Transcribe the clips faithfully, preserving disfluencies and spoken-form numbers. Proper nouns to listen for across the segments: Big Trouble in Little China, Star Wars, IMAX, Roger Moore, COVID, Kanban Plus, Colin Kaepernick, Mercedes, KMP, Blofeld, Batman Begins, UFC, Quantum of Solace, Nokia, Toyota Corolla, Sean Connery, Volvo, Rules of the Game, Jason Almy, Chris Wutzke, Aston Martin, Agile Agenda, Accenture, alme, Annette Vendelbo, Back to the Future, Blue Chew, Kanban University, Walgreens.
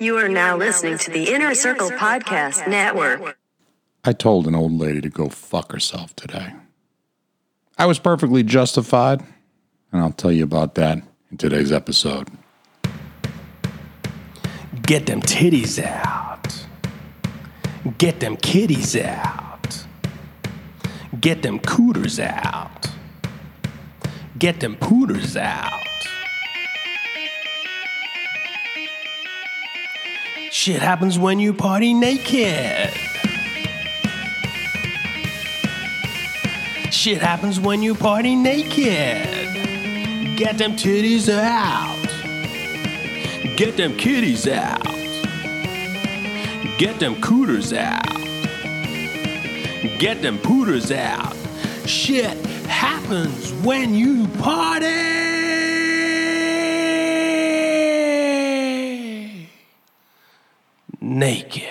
You are now listening to the Inner Circle Podcast Network. I told an old lady to go fuck herself today. I was perfectly justified, and I'll tell you about that in today's episode. Get them titties out. Get them kitties out. Get them cooters out. Get them pooters out. Shit happens when you party naked. Shit happens when you party naked. Get them titties out. Get them kitties out. Get them cooters out. Get them pooters out. Shit happens when you party. Naked.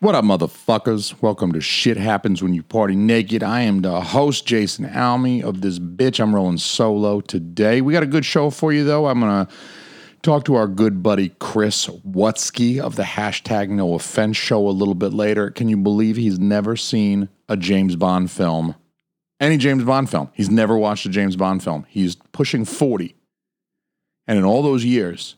What up, motherfuckers? Welcome to Shit Happens When You Party Naked. I am the host, Jason Almy, of this bitch. I'm rolling solo today. We got a good show for you, though. I'm going to talk to our good buddy, Chris Wutzke of the hashtag No Offense Show a little bit later. Can you believe he's never seen a James Bond film? Any James Bond film. He's never watched a James Bond film. He's pushing forty. And in all those years,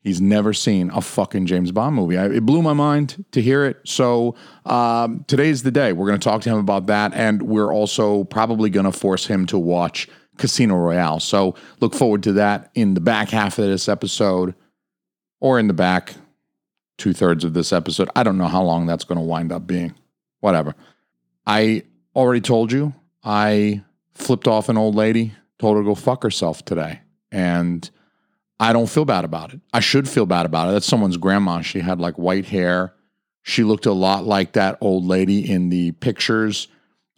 he's never seen a fucking James Bond movie. I, it blew my mind to hear it. So um, today's the day. We're going to talk to him about that. And we're also probably going to force him to watch Casino Royale. So look forward to that in the back half of this episode or in the back two thirds of this episode. I don't know how long that's going to wind up being. Whatever. I already told you I flipped off an old lady, told her to go fuck herself today. And I don't feel bad about it. I should feel bad about it. That's someone's grandma. She had like white hair. She looked a lot like that old lady in the pictures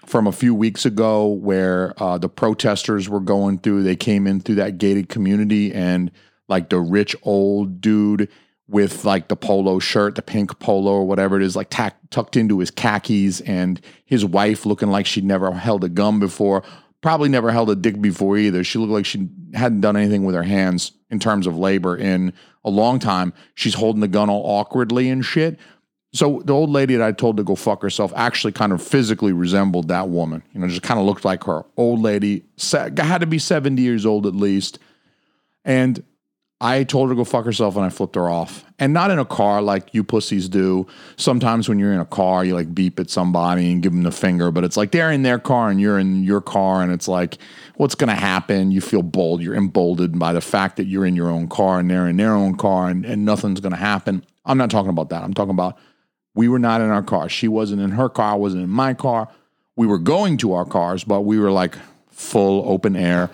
from a few weeks ago where uh, the protesters were going through. They came in through that gated community and like the rich old dude with like the polo shirt, the pink polo or whatever it is, like tack- tucked into his khakis and his wife looking like she'd never held a gun before. Probably never held a dick before either. She looked like she hadn't done anything with her hands in terms of labor in a long time. She's holding the gun all awkwardly and shit. So the old lady that I told to go fuck herself actually kind of physically resembled that woman. You know, just kind of looked like her. Old lady, had to be seventy years old at least. And I told her to go fuck herself and I flipped her off. And not in a car like you pussies do. Sometimes when you're in a car, you like beep at somebody and give them the finger. But it's like they're in their car and you're in your car. And it's like, what's going to happen? You feel bold. You're emboldened by the fact that you're in your own car and they're in their own car and, and nothing's going to happen. I'm not talking about that. I'm talking about we were not in our car. She wasn't in her car. I wasn't in my car. We were going to our cars, but we were like full open air.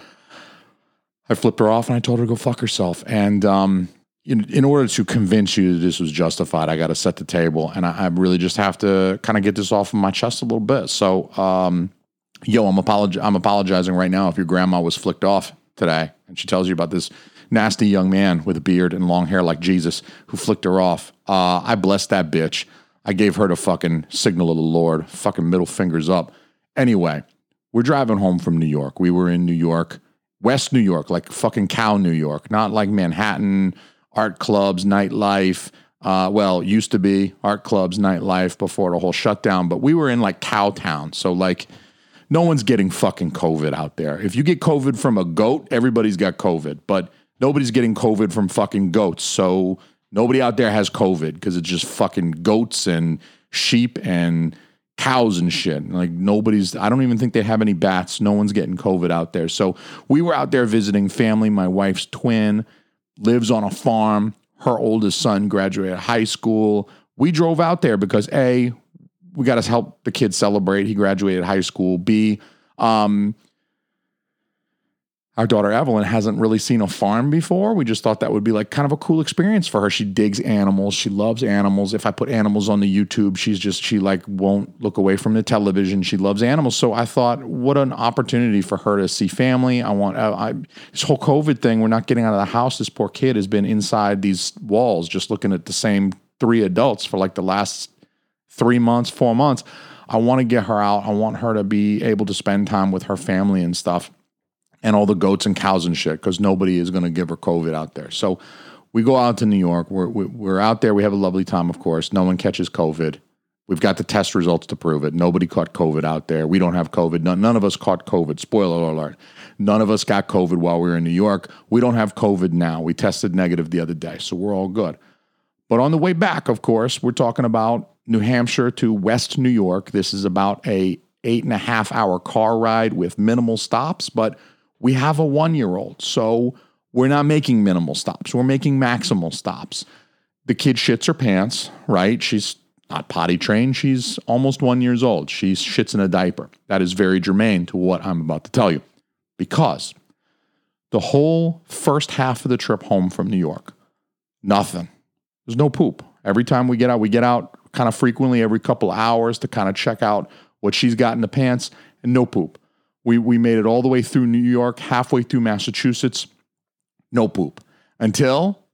I flipped her off and I told her to go fuck herself. And um, in, in order to convince you that this was justified, I got to set the table. And I, I really just have to kind of get this off of my chest a little bit. So, um, yo, I'm, apolog- I'm apologizing right now if your grandma was flicked off today. And she tells you about this nasty young man with a beard and long hair like Jesus who flicked her off. Uh, I blessed that bitch. I gave her the fucking signal of the Lord. Fucking middle fingers up. Anyway, we're driving home from New York. We were in New York. West New York, like fucking cow New York, not like Manhattan, art clubs, nightlife. Uh, well, used to be art clubs, nightlife before the whole shutdown, but we were in like cow town. So like no one's getting fucking COVID out there. If you get COVID from a goat, everybody's got COVID, but nobody's getting COVID from fucking goats. So nobody out there has COVID because it's just fucking goats and sheep and cows and shit. Like nobody's, I don't even think they have any bats. No one's getting COVID out there. So we were out there visiting family. My wife's twin lives on a farm. Her oldest son graduated high school. We drove out there because A, we got to help the kid celebrate. He graduated high school. B, um, our daughter Evelyn hasn't really seen a farm before. We just thought that would be like kind of a cool experience for her. She digs animals. She loves animals. If I put animals on the YouTube, she's just, she like won't look away from the television. She loves animals. So I thought, what an opportunity for her to see family. I want, I, I, this whole COVID thing, we're not getting out of the house. This poor kid has been inside these walls, just looking at the same three adults for like the last three months, four months. I want to get her out. I want her to be able to spend time with her family and stuff. And all the goats and cows and shit, because nobody is going to give her COVID out there. So we go out to New York. We're, we're out there. We have a lovely time, of course. No one catches COVID. We've got the test results to prove it. Nobody caught COVID out there. We don't have COVID. None, none of us caught COVID. Spoiler alert. None of us got COVID while we were in New York. We don't have COVID now. We tested negative the other day, so we're all good. But on the way back, of course, we're talking about New Hampshire to West New York. This is about a eight and a half hour car ride with minimal stops, but we have a one-year-old, so we're not making minimal stops. We're making maximal stops. The kid shits her pants, right? She's not potty trained. She's almost one years old. She shits in a diaper. That is very germane to what I'm about to tell you, because the whole first half of the trip home from New York, nothing. There's no poop. Every time we get out, we get out kind of frequently every couple of hours to kind of check out what she's got in the pants, and no poop. We we made it all the way through New York, halfway through Massachusetts, no poop. Until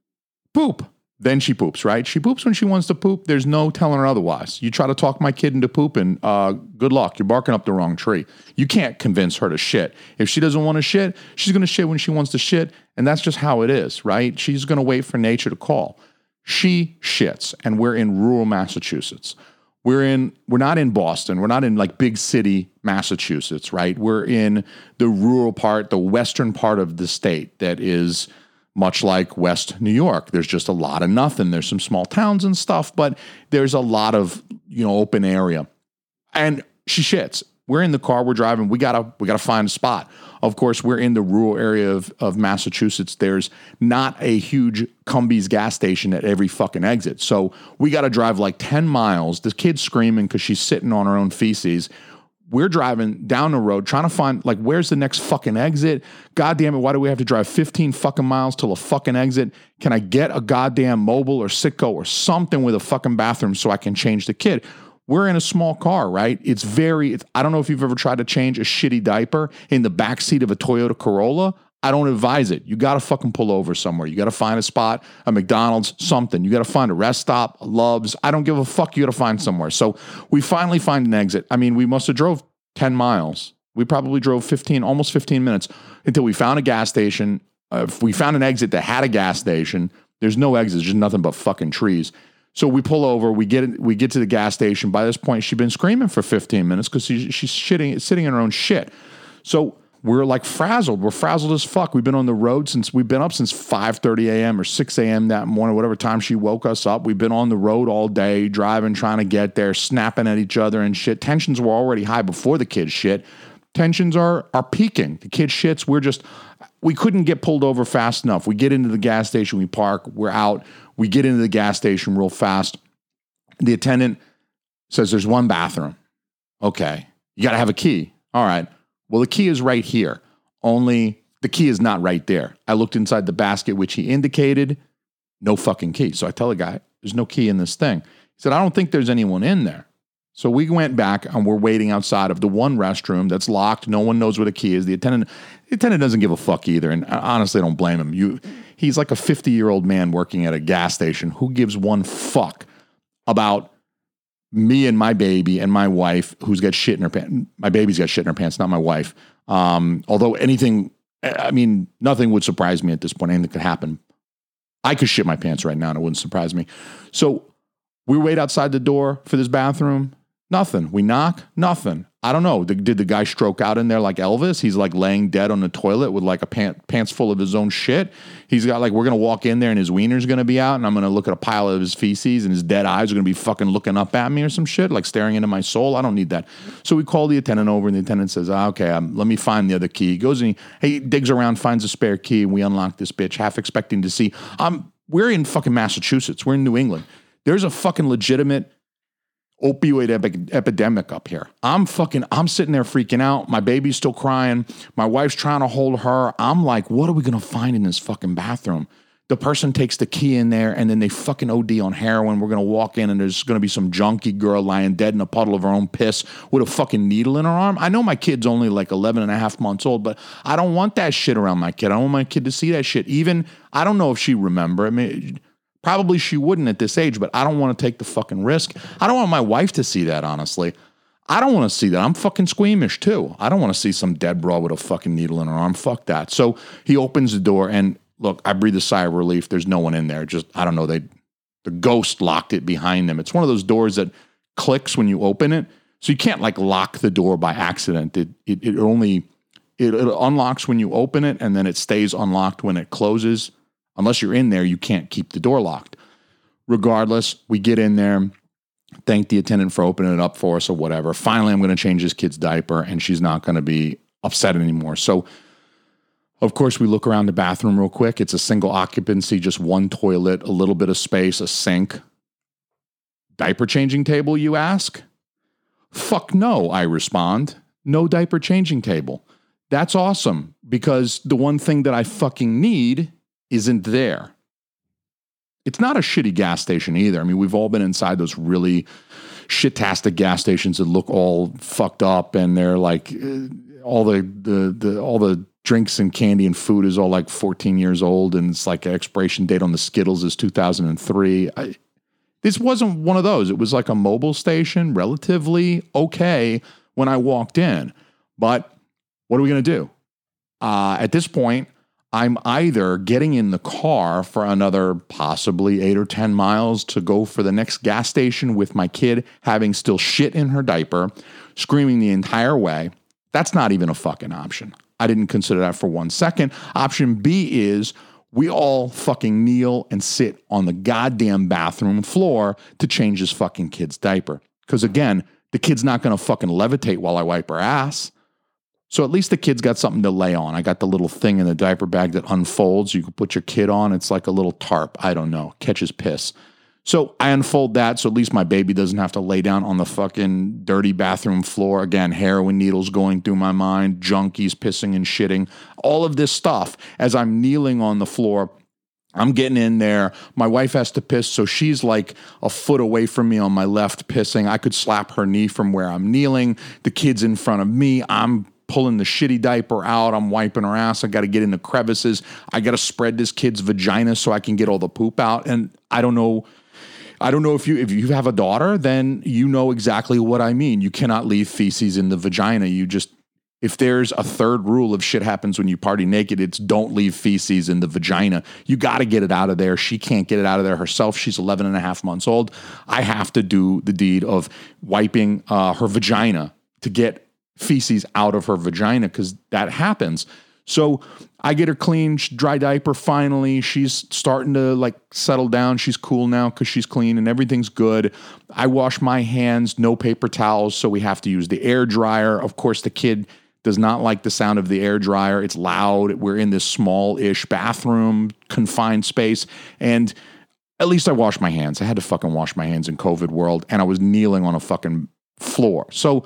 poop. Then she poops, right? She poops when she wants to poop. There's no telling her otherwise. You try to talk my kid into pooping, uh, good luck. You're barking up the wrong tree. You can't convince her to shit. If she doesn't want to shit, she's going to shit when she wants to shit, and that's just how it is, right? She's going to wait for nature to call. She shits, and we're in rural Massachusetts. We're in. We're not in Boston. We're not in like big city Massachusetts, right? We're in the rural part, the western part of the state that is much like West New York. There's just a lot of nothing. There's some small towns and stuff, but there's a lot of, you know, open area. And she shits. We're in the car, we're driving, we gotta we gotta find a spot. Of course, we're in the rural area of, of Massachusetts. There's not a huge Cumbies gas station at every fucking exit. So we gotta drive like ten miles. This kid's screaming because she's sitting on her own feces. We're driving down the road trying to find, like, where's the next fucking exit? God damn it, why do we have to drive fifteen fucking miles till a fucking exit? Can I get a goddamn Mobile or Citgo or something with a fucking bathroom so I can change the kid? We're in a small car, right? It's very, it's, I don't know if you've ever tried to change a shitty diaper in the backseat of a Toyota Corolla. I don't advise it. You got to fucking pull over somewhere. You got to find a spot, a McDonald's, something. You got to find a rest stop, a Loves. I don't give a fuck. You got to find somewhere. So we finally find an exit. I mean, we must have drove ten miles. We probably drove fifteen, almost fifteen minutes until we found a gas station. Uh, if we found an exit that had a gas station. There's no exit. Just nothing but fucking trees. So we pull over. We get we get to the gas station. By this point, she'd been screaming for fifteen minutes because she, she's shitting, sitting in her own shit. So we're like frazzled. We're frazzled as fuck. We've been on the road since we've been up since five thirty a.m. or six a.m. that morning, whatever time she woke us up. We've been on the road all day, driving, trying to get there, snapping at each other and shit. Tensions were already high before the kid shit. Tensions are are peaking. The kid shits. We're just, we couldn't get pulled over fast enough. We get into the gas station, we park, we're out. We get into the gas station real fast. The attendant says there's one bathroom. Okay. You got to have a key. All right. Well, the key is right here, only the key is not right there. I looked inside the basket, which he indicated, no fucking key. So I tell the guy, there's no key in this thing. He said, I don't think there's anyone in there. So we went back and we're waiting outside of the one restroom that's locked. No one knows where the key is. The attendant, the attendant doesn't give a fuck either. And I honestly don't blame him. You, he's like a fifty-year-old man working at a gas station who gives one fuck about me and my baby and my wife, who's got shit in her pants. My baby's got shit in her pants, not my wife. Um, although anything, I mean, nothing would surprise me at this point. Anything could happen. I could shit my pants right now and it wouldn't surprise me. So we wait outside the door for this bathroom. Nothing. We knock. Nothing. I don't know. Did the guy stroke out in there like Elvis? He's like laying dead on the toilet with like a pant, pants full of his own shit. He's got like, we're going to walk in there and his wiener's going to be out and I'm going to look at a pile of his feces and his dead eyes are going to be fucking looking up at me or some shit, like staring into my soul. I don't need that. So we call the attendant over and the attendant says, ah, okay, um, let me find the other key. He goes and he, he digs around, finds a spare key, and we unlock this bitch, half expecting to see. Um, we're in fucking Massachusetts. We're in New England. There's a fucking legitimate opioid epi- epidemic up here. I'm fucking, I'm sitting there freaking out. My baby's still crying. My wife's trying to hold her. I'm like, what are we going to find in this fucking bathroom? The person takes the key in there and then they fucking O D on heroin. We're going to walk in and there's going to be some junkie girl lying dead in a puddle of her own piss with a fucking needle in her arm. I know my kid's only like eleven and a half months old, but I don't want that shit around my kid. I don't want my kid to see that shit. Even, I don't know if she remember. I mean, probably she wouldn't at this age, but I don't want to take the fucking risk. I don't want my wife to see that, honestly. I don't want to see that. I'm fucking squeamish, too. I don't want to see some dead broad with a fucking needle in her arm. Fuck that. So he opens the door, and look, I breathe a sigh of relief. There's no one in there. Just, I don't know. They, the ghost locked it behind them. It's one of those doors that clicks when you open it. So you can't like lock the door by accident. It, it, it only, it, it unlocks when you open it, and then it stays unlocked when it closes. Unless you're in there, you can't keep the door locked. Regardless, we get in there, thank the attendant for opening it up for us or whatever. Finally, I'm going to change this kid's diaper, and she's not going to be upset anymore. So, of course, we look around the bathroom real quick. It's a single occupancy, just one toilet, a little bit of space, a sink. Diaper changing table, you ask? Fuck no, I respond. No diaper changing table. That's awesome, because the one thing that I fucking need isn't there. It's not a shitty gas station either. I mean, we've all been inside those really shit-tastic gas stations that look all fucked up, and they're like uh, all the, the the all the drinks and candy and food is all like fourteen years old, and it's like an expiration date on the Skittles is two thousand three. I, this wasn't one of those. It was like a mobile station, relatively okay when I walked in. But what are we going to do? Uh, at this point, I'm either getting in the car for another possibly eight or ten miles to go for the next gas station with my kid having still shit in her diaper, screaming the entire way. That's not even a fucking option. I didn't consider that for one second. Option B is we all fucking kneel and sit on the goddamn bathroom floor to change this fucking kid's diaper. Because again, the kid's not going to fucking levitate while I wipe her ass. So at least the kid's got something to lay on. I got the little thing in the diaper bag that unfolds. You can put your kid on. It's like a little tarp. I don't know. Catches piss. So I unfold that so at least my baby doesn't have to lay down on the fucking dirty bathroom floor. Again, heroin needles going through my mind, junkies pissing and shitting, all of this stuff as I'm kneeling on the floor. I'm getting in there. My wife has to piss, so she's like a foot away from me on my left pissing. I could slap her knee from where I'm kneeling. The kid's in front of me. I'm pulling the shitty diaper out. I'm wiping her ass. I got to get in the crevices. I got to spread this kid's vagina so I can get all the poop out. And I don't know. I don't know if you, if you have a daughter, then you know exactly what I mean. You cannot leave feces in the vagina. You just, if there's a third rule of shit happens when you party naked, it's don't leave feces in the vagina. You got to get it out of there. She can't get it out of there herself. She's eleven and a half months old. I have to do the deed of wiping uh, her vagina to get feces out of her vagina, because that happens. So I get her clean, dry diaper finally. She's starting to like settle down. She's cool now because she's clean and everything's good. I wash my hands, no paper towels, so we have to use the air dryer. Of course, the kid does not like the sound of the air dryer. It's loud. We're in this small-ish bathroom, confined space, and at least I wash my hands. I had to fucking wash my hands in COVID world, and I was kneeling on a fucking floor. So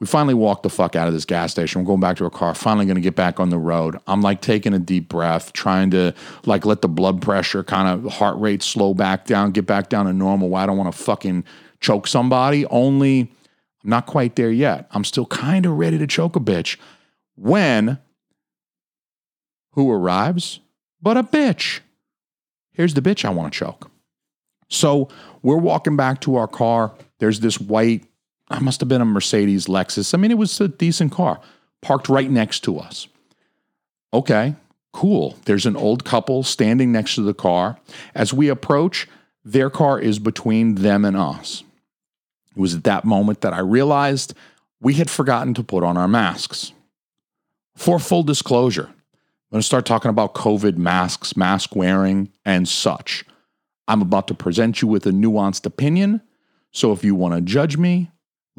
we finally walk the fuck out of this gas station. We're going back to our car, finally going to get back on the road. I'm like taking a deep breath, trying to like let the blood pressure kind of heart rate slow back down, get back down to normal. Why I don't want to fucking choke somebody. Only I'm not quite there yet. I'm still kind of ready to choke a bitch. When who arrives but a bitch? Here's the bitch I want to choke. So we're walking back to our car. There's this white, I must have been a Mercedes Lexus. I mean, it was a decent car, parked right next to us. Okay, cool. There's an old couple standing next to the car. As we approach, their car is between them and us. It was at that moment that I realized we had forgotten to put on our masks. For full disclosure, I'm going to start talking about COVID masks, mask wearing, and such. I'm about to present you with a nuanced opinion, so if you want to judge me,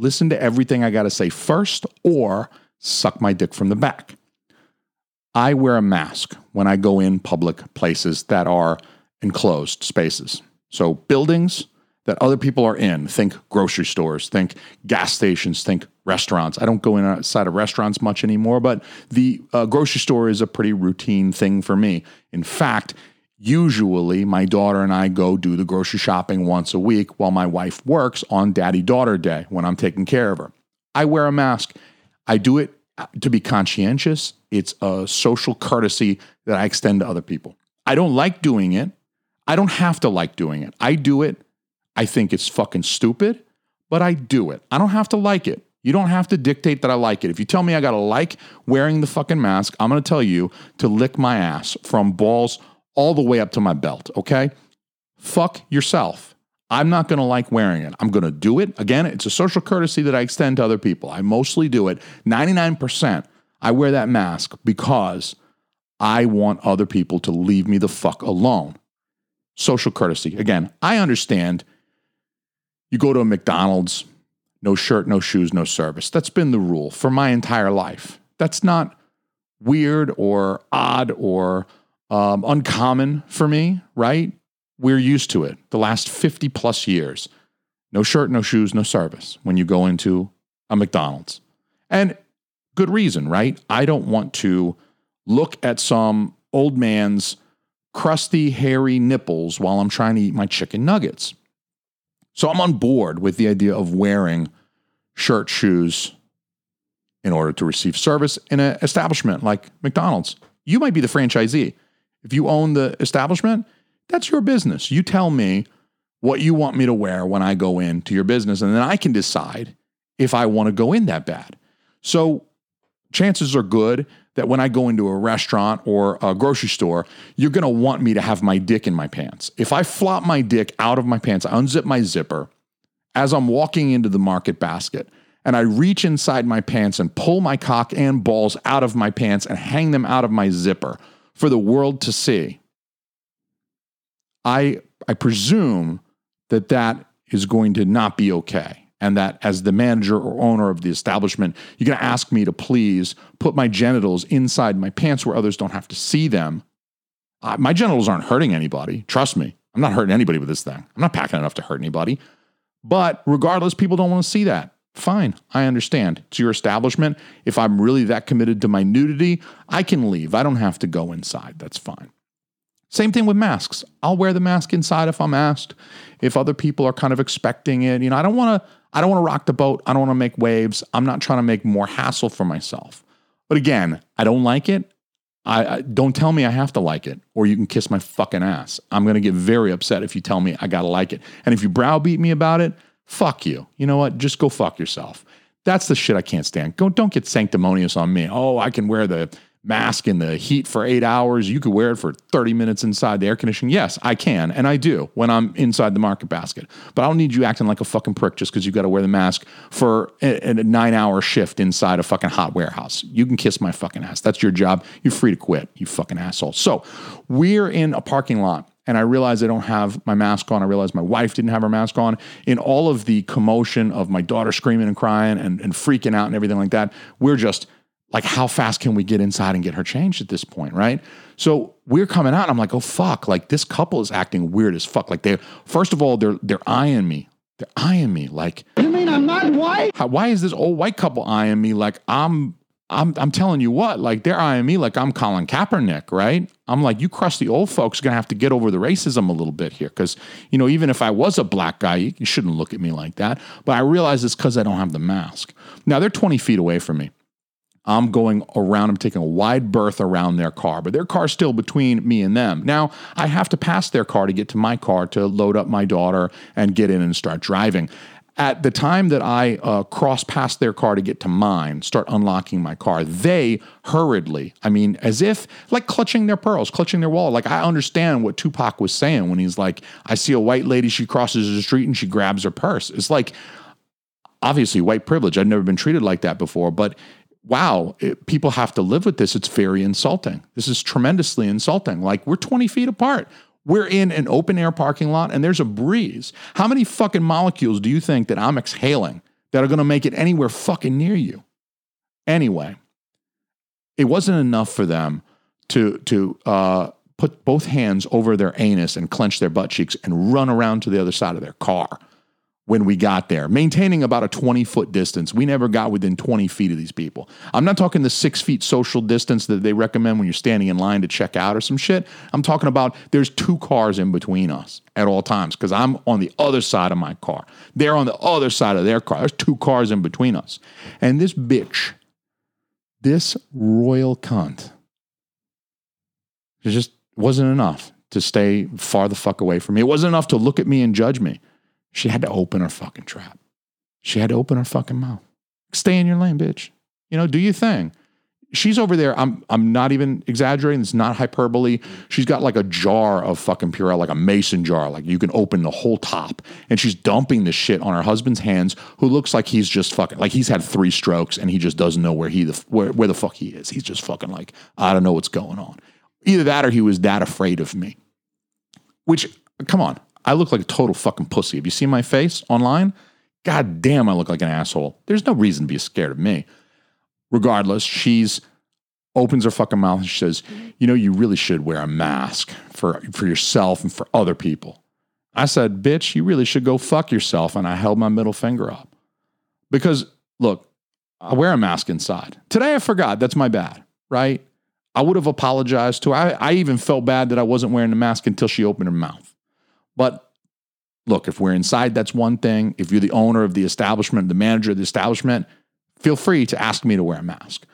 listen to everything I got to say first, or suck my dick from the back. I wear a mask when I go in public places that are enclosed spaces. So buildings that other people are in, think grocery stores, think gas stations, think restaurants. I don't go in outside of restaurants much anymore, but the uh, grocery store is a pretty routine thing for me. In fact, usually my daughter and I go do the grocery shopping once a week while my wife works on daddy-daughter day when I'm taking care of her. I wear a mask. I do it to be conscientious. It's a social courtesy that I extend to other people. I don't like doing it. I don't have to like doing it. I do it. I think it's fucking stupid, but I do it. I don't have to like it. You don't have to dictate that I like it. If you tell me I gotta like wearing the fucking mask, I'm gonna tell you to lick my ass from balls all the way up to my belt, okay? Fuck yourself. I'm not gonna like wearing it. I'm gonna do it. Again, it's a social courtesy that I extend to other people. I mostly do it. ninety-nine percent I wear that mask because I want other people to leave me the fuck alone. Social courtesy. Again, I understand you go to a McDonald's, no shirt, no shoes, no service. That's been the rule for my entire life. That's not weird or odd or um, uncommon for me, right? We're used to it the last fifty plus years. No shirt, no shoes, no service when you go into a McDonald's. And good reason, right? I don't want to look at some old man's crusty, hairy nipples while I'm trying to eat my chicken nuggets. So I'm on board with the idea of wearing shirt, shoes in order to receive service in an establishment like McDonald's. You might be the franchisee. If you own the establishment, that's your business. You tell me what you want me to wear when I go into your business, and then I can decide if I want to go in that bad. So chances are good that when I go into a restaurant or a grocery store, you're going to want me to have my dick in my pants. If I flop my dick out of my pants, I unzip my zipper as I'm walking into the market basket, and I reach inside my pants and pull my cock and balls out of my pants and hang them out of my zipper for the world to see, I I presume that that is going to not be okay, and that as the manager or owner of the establishment, you're going to ask me to please put my genitals inside my pants where others don't have to see them. Uh, my genitals aren't hurting anybody. Trust me. I'm not hurting anybody with this thing. I'm not packing enough to hurt anybody. But regardless, people don't want to see that. Fine. I understand. It's your establishment. If I'm really that committed to my nudity, I can leave. I don't have to go inside. That's fine. Same thing with masks. I'll wear the mask inside if I'm asked, if other people are kind of expecting it. You know, I don't want to I don't want to rock the boat. I don't want to make waves. I'm not trying to make more hassle for myself. But again, I don't like it. I, I don't tell me I have to like it, or you can kiss my fucking ass. I'm going to get very upset if you tell me I got to like it. And if you browbeat me about it, fuck you. You know what? Just go fuck yourself. That's the shit I can't stand. Don't, don't get sanctimonious on me. Oh, I can wear the mask in the heat for eight hours. You could wear it for thirty minutes inside the air conditioning. Yes, I can. And I do when I'm inside the market basket, but I don't need you acting like a fucking prick just because you got to wear the mask for a, a nine hour shift inside a fucking hot warehouse. You can kiss my fucking ass. That's your job. You're free to quit, you fucking asshole. So we're in a parking lot, and I realize I don't have my mask on. I realize my wife didn't have her mask on. In all of the commotion of my daughter screaming and crying and, and freaking out and everything like that, we're just like, how fast can we get inside and get her changed at this point, right? So we're coming out, and I'm like, oh, fuck. Like, this couple is acting weird as fuck. Like, they first of all, they're they're eyeing me. They're eyeing me like, you mean I'm not white? How, why is this old white couple eyeing me like I'm, I'm, I'm telling you what, like, they're eyeing me like I'm Colin Kaepernick, right? I'm like, you crusty old folks are going to have to get over the racism a little bit here because, you know, even if I was a black guy, you, you shouldn't look at me like that. But I realize it's because I don't have the mask. Now, they're twenty feet away from me. I'm going around, I'm taking a wide berth around their car, but their car's still between me and them. Now, I have to pass their car to get to my car to load up my daughter and get in and start driving. At the time that I uh, cross past their car to get to mine, start unlocking my car, they hurriedly, I mean, as if, like clutching their pearls, clutching their wallet. Like, I understand what Tupac was saying when he's like, I see a white lady, she crosses the street and she grabs her purse. It's like, obviously, white privilege. I've never been treated like that before, but wow, it, people have to live with this. It's very insulting. This is tremendously insulting. Like, we're twenty feet apart. We're in an open air parking lot, and there's a breeze. How many fucking molecules do you think that I'm exhaling that are going to make it anywhere fucking near you? Anyway, it wasn't enough for them to, to uh, put both hands over their anus and clench their butt cheeks and run around to the other side of their car. When we got there, maintaining about a twenty foot distance, we never got within twenty feet of these people. I'm not talking the six feet social distance that they recommend when you're standing in line to check out or some shit. I'm talking about there's two cars in between us at all times because I'm on the other side of my car. They're on the other side of their car. There's two cars in between us. And this bitch, this royal cunt, it just wasn't enough to stay far the fuck away from me. It wasn't enough to look at me and judge me. She had to open her fucking trap. She had to open her fucking mouth. stay in your lane, bitch. You know, do your thing. She's over there. I'm I'm not even exaggerating. It's not hyperbole. She's got like a jar of fucking Purell, like a mason jar. Like you can open the whole top. And she's dumping this shit on her husband's hands, who looks like he's just fucking, like he's had three strokes and he just doesn't know where he the where, where the fuck he is. He's just fucking like, I don't know what's going on. Either that or he was that afraid of me. Which, come on. I look like a total fucking pussy. Have you seen my face online? God damn, I look like an asshole. There's no reason to be scared of me. Regardless, she's opens her fucking mouth and she says, you know, you really should wear a mask for, for yourself and for other people. I said, bitch, you really should go fuck yourself. And I held my middle finger up because look, I wear a mask inside. Today I forgot. That's my bad, right? I would have apologized to her. I, I even felt bad that I wasn't wearing the mask until she opened her mouth. But look, if we're inside, that's one thing. If you're the owner of the establishment, the manager of the establishment, feel free to ask me to wear a mask.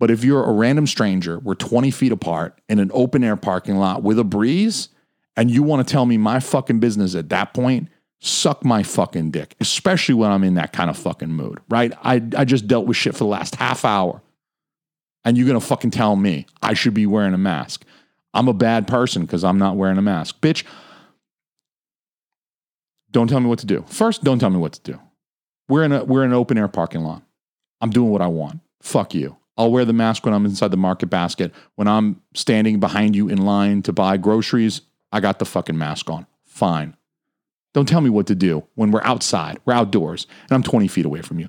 But if you're a random stranger, we're twenty feet apart in an open air parking lot with a breeze, and you want to tell me my fucking business at that point, suck my fucking dick, especially when I'm in that kind of fucking mood, right? I, I just dealt with shit for the last half hour, and you're going to fucking tell me I should be wearing a mask. I'm a bad person because I'm not wearing a mask. Bitch, don't tell me what to do. First, don't tell me what to do. We're in a, we're in an open air parking lot. I'm doing what I want. Fuck you. I'll wear the mask when I'm inside the Market Basket. When I'm standing behind you in line to buy groceries, I got the fucking mask on. Fine. Don't tell me what to do when we're outside, we're outdoors, and I'm twenty feet away from you.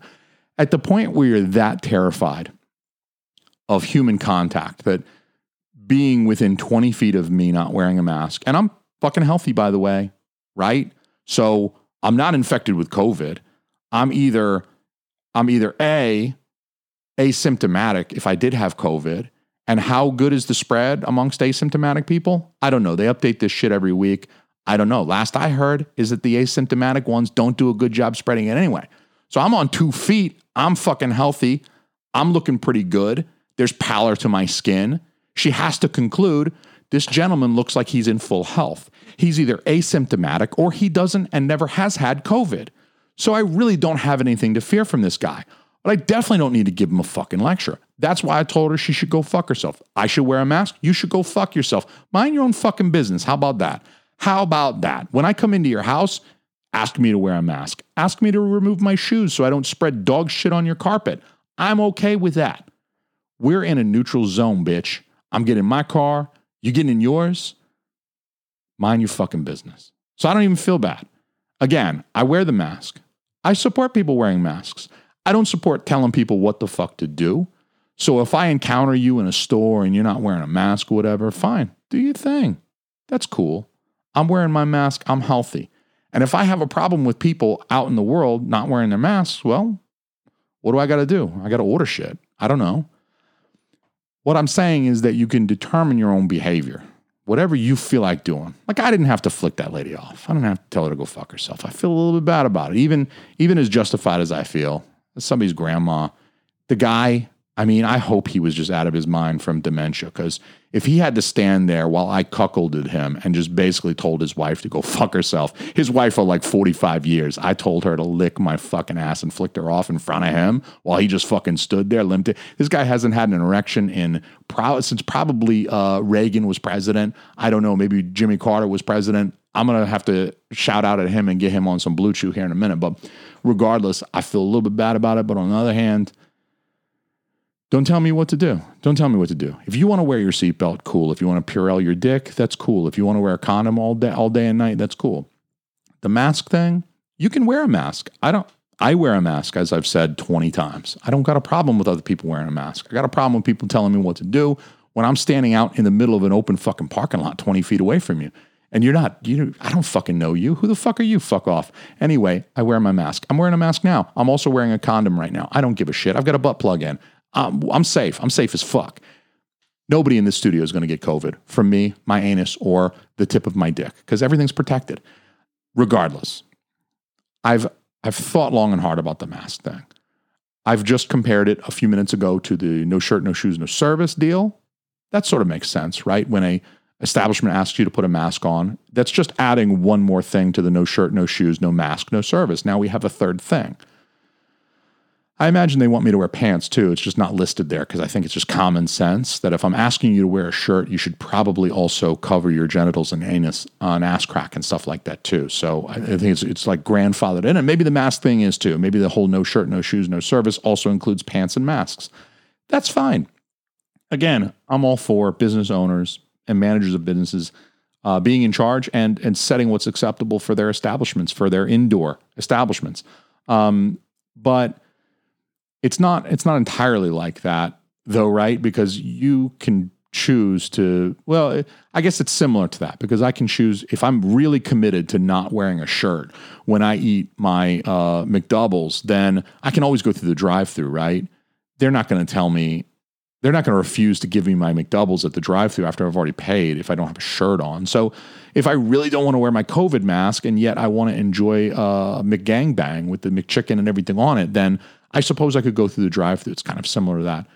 At the point where you're that terrified of human contact that being within twenty feet of me not wearing a mask, and I'm fucking healthy, by the way, right? So I'm not infected with COVID. I'm either... I'm either A, asymptomatic if I did have COVID, and how good is the spread amongst asymptomatic people? I don't know. They update this shit every week. I don't know. Last I heard is that the asymptomatic ones don't do a good job spreading it anyway. So I'm on two feet. I'm fucking healthy. I'm looking pretty good. There's pallor to my skin. She has to conclude this gentleman looks like he's in full health. He's either asymptomatic or he doesn't and never has had COVID. So I really don't have anything to fear from this guy, but I definitely don't need to give him a fucking lecture. That's why I told her she should go fuck herself. I should wear a mask. You should go fuck yourself. Mind your own fucking business. How about that? How about that? When I come into your house, ask me to wear a mask. Ask me to remove my shoes so I don't spread dog shit on your carpet. I'm okay with that. We're in a neutral zone, bitch. I'm getting in my car. You getting in yours. Mind your fucking business. So I don't even feel bad. Again, I wear the mask. I support people wearing masks. I don't support telling people what the fuck to do. So if I encounter you in a store and you're not wearing a mask or whatever, fine, do your thing. That's cool. I'm wearing my mask. I'm healthy. And if I have a problem with people out in the world not wearing their masks, well, what do I got to do? I got to order shit. I don't know. What I'm saying is that you can determine your own behavior. Whatever you feel like doing. Like, I didn't have to flick that lady off. I didn't have to tell her to go fuck herself. I feel a little bit bad about it. Even even as justified as I feel, as somebody's grandma, the guy, I mean, I hope he was just out of his mind from dementia, because if he had to stand there while I cuckolded him and just basically told his wife to go fuck herself, his wife of like forty-five years, I told her to lick my fucking ass and flicked her off in front of him while he just fucking stood there limping. This guy hasn't had an erection in pro- since probably uh, Reagan was president. I don't know, maybe Jimmy Carter was president. I'm going to have to shout out at him and get him on some Blue Chew here in a minute. But regardless, I feel a little bit bad about it. But on the other hand, don't tell me what to do. Don't tell me what to do. If you want to wear your seatbelt, cool. If you want to Purell your dick, that's cool. If you want to wear a condom all day, all day and night, that's cool. The mask thing, you can wear a mask. I don't. I wear a mask, as I've said twenty times. I don't got a problem with other people wearing a mask. I got a problem with people telling me what to do when I'm standing out in the middle of an open fucking parking lot twenty feet away from you. And you're not, you know, I don't fucking know you. Who the fuck are you? Fuck off. Anyway, I wear my mask. I'm wearing a mask now. I'm also wearing a condom right now. I don't give a shit. I've got a butt plug in. I'm, I'm safe. I'm safe as fuck. Nobody in this studio is going to get COVID from me, my anus, or the tip of my dick because everything's protected. Regardless, I've I've thought long and hard about the mask thing. I've just compared it a few minutes ago to the no shirt, no shoes, no service deal. That sort of makes sense, right? When a establishment asks you to put a mask on, that's just adding one more thing to the no shirt, no shoes, no mask, no service. Now we have a third thing. I imagine they want me to wear pants too. It's just not listed there because I think it's just common sense that if I'm asking you to wear a shirt, you should probably also cover your genitals and anus on ass crack and stuff like that too. So I think it's it's like grandfathered in. And maybe the mask thing is too. Maybe the whole no shirt, no shoes, no service also includes pants and masks. That's fine. Again, I'm all for business owners and managers of businesses uh, being in charge and and setting what's acceptable for their establishments, for their indoor establishments. Um, but... It's not it's not entirely like that, though, right? Because you can choose to, well, I guess it's similar to that because I can choose, if I'm really committed to not wearing a shirt when I eat my uh, McDoubles, then I can always go through the drive-thru, right? They're not going to tell me, they're not going to refuse to give me my McDoubles at the drive-thru after I've already paid if I don't have a shirt on. So if I really don't want to wear my COVID mask and yet I want to enjoy uh, McGangbang with the McChicken and everything on it, then I suppose I could go through the drive-thru. It's kind of similar to that.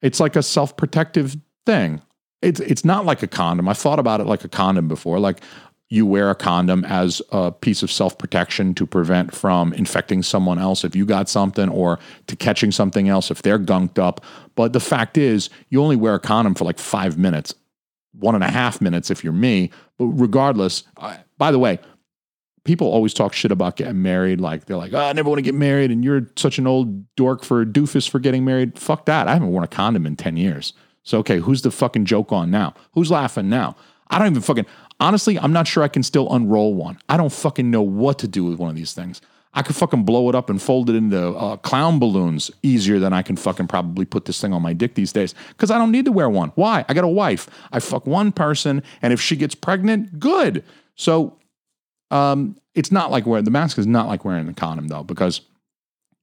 It's like a self-protective thing. It's it's not like a condom. I thought about it like a condom before. Like you wear a condom as a piece of self-protection to prevent from infecting someone else if you got something or to catching something else if they're gunked up. But the fact is you only wear a condom for like five minutes, one and a half minutes if you're me. But regardless, I, by the way, people always talk shit about getting married. Like they're like, oh, I never want to get married. And you're such an old dork for doofus for getting married. Fuck that. I haven't worn a condom in ten years. So, okay. Who's the fucking joke on now? Who's laughing now? I don't even fucking, honestly, I'm not sure I can still unroll one. I don't fucking know what to do with one of these things. I could fucking blow it up and fold it into uh, clown balloons easier than I can fucking probably put this thing on my dick these days. Cause I don't need to wear one. Why? I got a wife. I fuck one person. And if she gets pregnant, good. So, Um, it's not like wearing the mask is not like wearing a condom though, because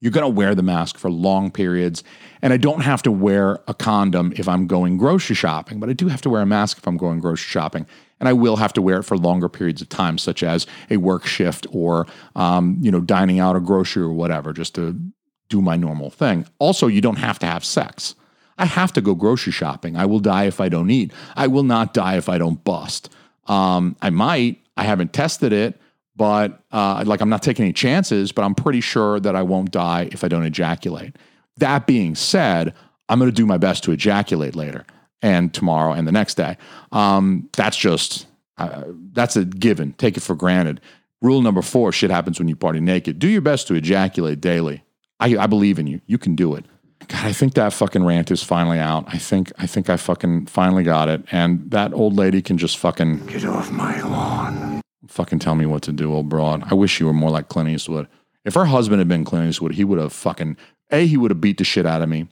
you're going to wear the mask for long periods. And I don't have to wear a condom if I'm going grocery shopping, but I do have to wear a mask if I'm going grocery shopping. And I will have to wear it for longer periods of time, such as a work shift or, um, you know, dining out or grocery or whatever, just to do my normal thing. Also, you don't have to have sex. I have to go grocery shopping. I will die if I don't eat. I will not die if I don't bust. Um, I might, I haven't tested it, but uh, like I'm not taking any chances, but I'm pretty sure that I won't die if I don't ejaculate. That being said, I'm going to do my best to ejaculate later and tomorrow and the next day. Um, that's just, uh, that's a given. Take it for granted. Rule number four, shit happens when you party naked. Do your best to ejaculate daily. I, I believe in you. You can do it. God, I think that fucking rant is finally out. I think I think I fucking finally got it. And that old lady can just fucking... Get off my lawn. Fucking tell me what to do, old broad. I wish you were more like Clint Eastwood. If her husband had been Clint Eastwood, he would have fucking... A, he would have beat the shit out of me.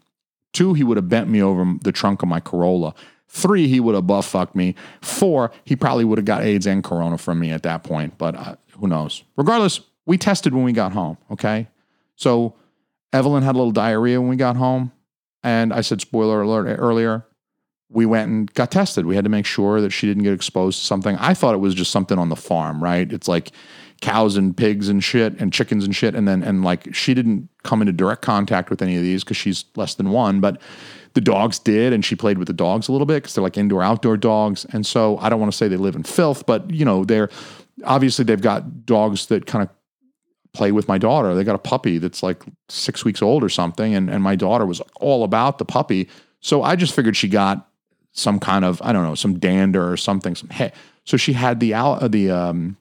Two, he would have bent me over the trunk of my Corolla. Three, he would have buff-fucked me. Four, he probably would have got AIDS and corona from me at that point. But uh, who knows? Regardless, we tested when we got home, okay? So... Evelyn had a little diarrhea when we got home, and I said, spoiler alert, earlier, we went and got tested. We had to make sure that she didn't get exposed to something. I thought it was just something on the farm, right? It's like cows and pigs and shit and chickens and shit, and then and like she didn't come into direct contact with any of these because she's less than one, but the dogs did, and she played with the dogs a little bit because they're like indoor-outdoor dogs, and so I don't want to say they live in filth, but, you know, they're obviously they've got dogs that kind of play with my daughter. They got a puppy that's like six weeks old or something. And, and my daughter was all about the puppy. So I just figured she got some kind of, I don't know, some dander or something. Some hey. So she had the, uh, the, um,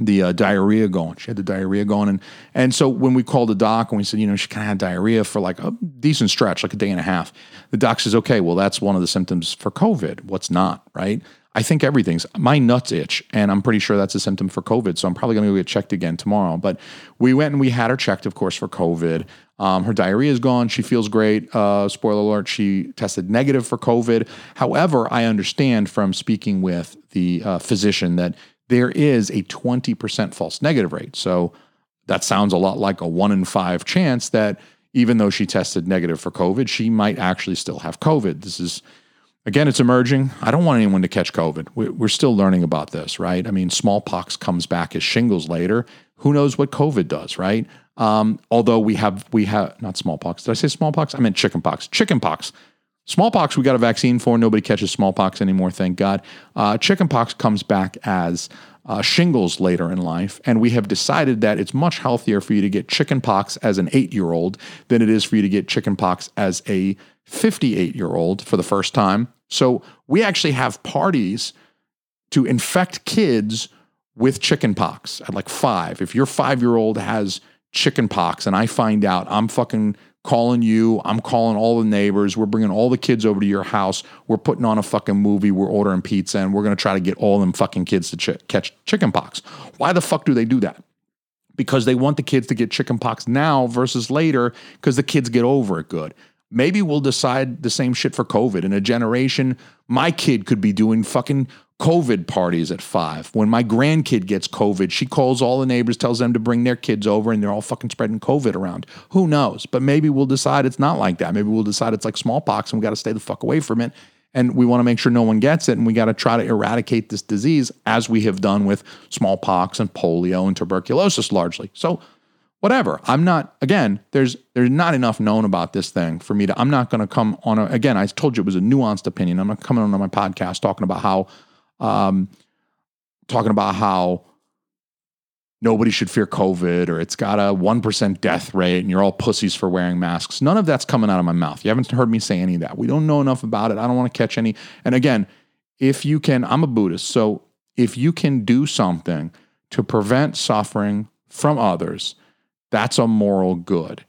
the uh, diarrhea going. She had the diarrhea going. And, and so when we called the doc and we said, you know, she kind of had diarrhea for like a decent stretch, like a day and a half. The doc says, okay, well, that's one of the symptoms for COVID. What's not, right? I think everything's, my nuts itch, and I'm pretty sure that's a symptom for COVID, so I'm probably going to go get checked again tomorrow. But we went and we had her checked, of course, for COVID. Um, her diarrhea is gone. She feels great. Uh, spoiler alert, she tested negative for COVID. However, I understand from speaking with the uh, physician that there is a twenty percent false negative rate. So that sounds a lot like a one in five chance that even though she tested negative for COVID, she might actually still have COVID. This is... Again, it's emerging. I don't want anyone to catch COVID. We're still learning about this, right? I mean, smallpox comes back as shingles later. Who knows what COVID does, right? Um, although we have, we have not smallpox. Did I say smallpox? I meant chickenpox. Chickenpox. Smallpox, we got a vaccine for. Nobody catches smallpox anymore, thank God. Uh, chickenpox comes back as uh, shingles later in life, and we have decided that it's much healthier for you to get chicken pox as an eight-year-old than it is for you to get chicken pox as a fifty-eight-year-old for the first time. So we actually have parties to infect kids with chicken pox at like five. If your five-year-old has chicken pox and I find out, I'm fucking calling you, I'm calling all the neighbors, we're bringing all the kids over to your house, we're putting on a fucking movie, we're ordering pizza, and we're going to try to get all them fucking kids to ch- catch chicken pox. Why the fuck do they do that? Because they want the kids to get chicken pox now versus later, because the kids get over it good. Maybe we'll decide the same shit for COVID. In a generation, my kid could be doing fucking COVID parties at five. When my grandkid gets COVID, she calls all the neighbors, tells them to bring their kids over, and they're all fucking spreading COVID around. Who knows? But maybe we'll decide it's not like that. Maybe we'll decide it's like smallpox and we got to stay the fuck away from it. And we want to make sure no one gets it. And we got to try to eradicate this disease as we have done with smallpox and polio and tuberculosis largely. So whatever. I'm not, again, there's there's not enough known about this thing for me to, I'm not going to come on, a, again, I told you it was a nuanced opinion. I'm not coming on my podcast talking about how, um, talking about how nobody should fear COVID or it's got a one percent death rate and you're all pussies for wearing masks. None of that's coming out of my mouth. You haven't heard me say any of that. We don't know enough about it. I don't want to catch any. And again, if you can, I'm a Buddhist. So if you can do something to prevent suffering from others, that's a moral good.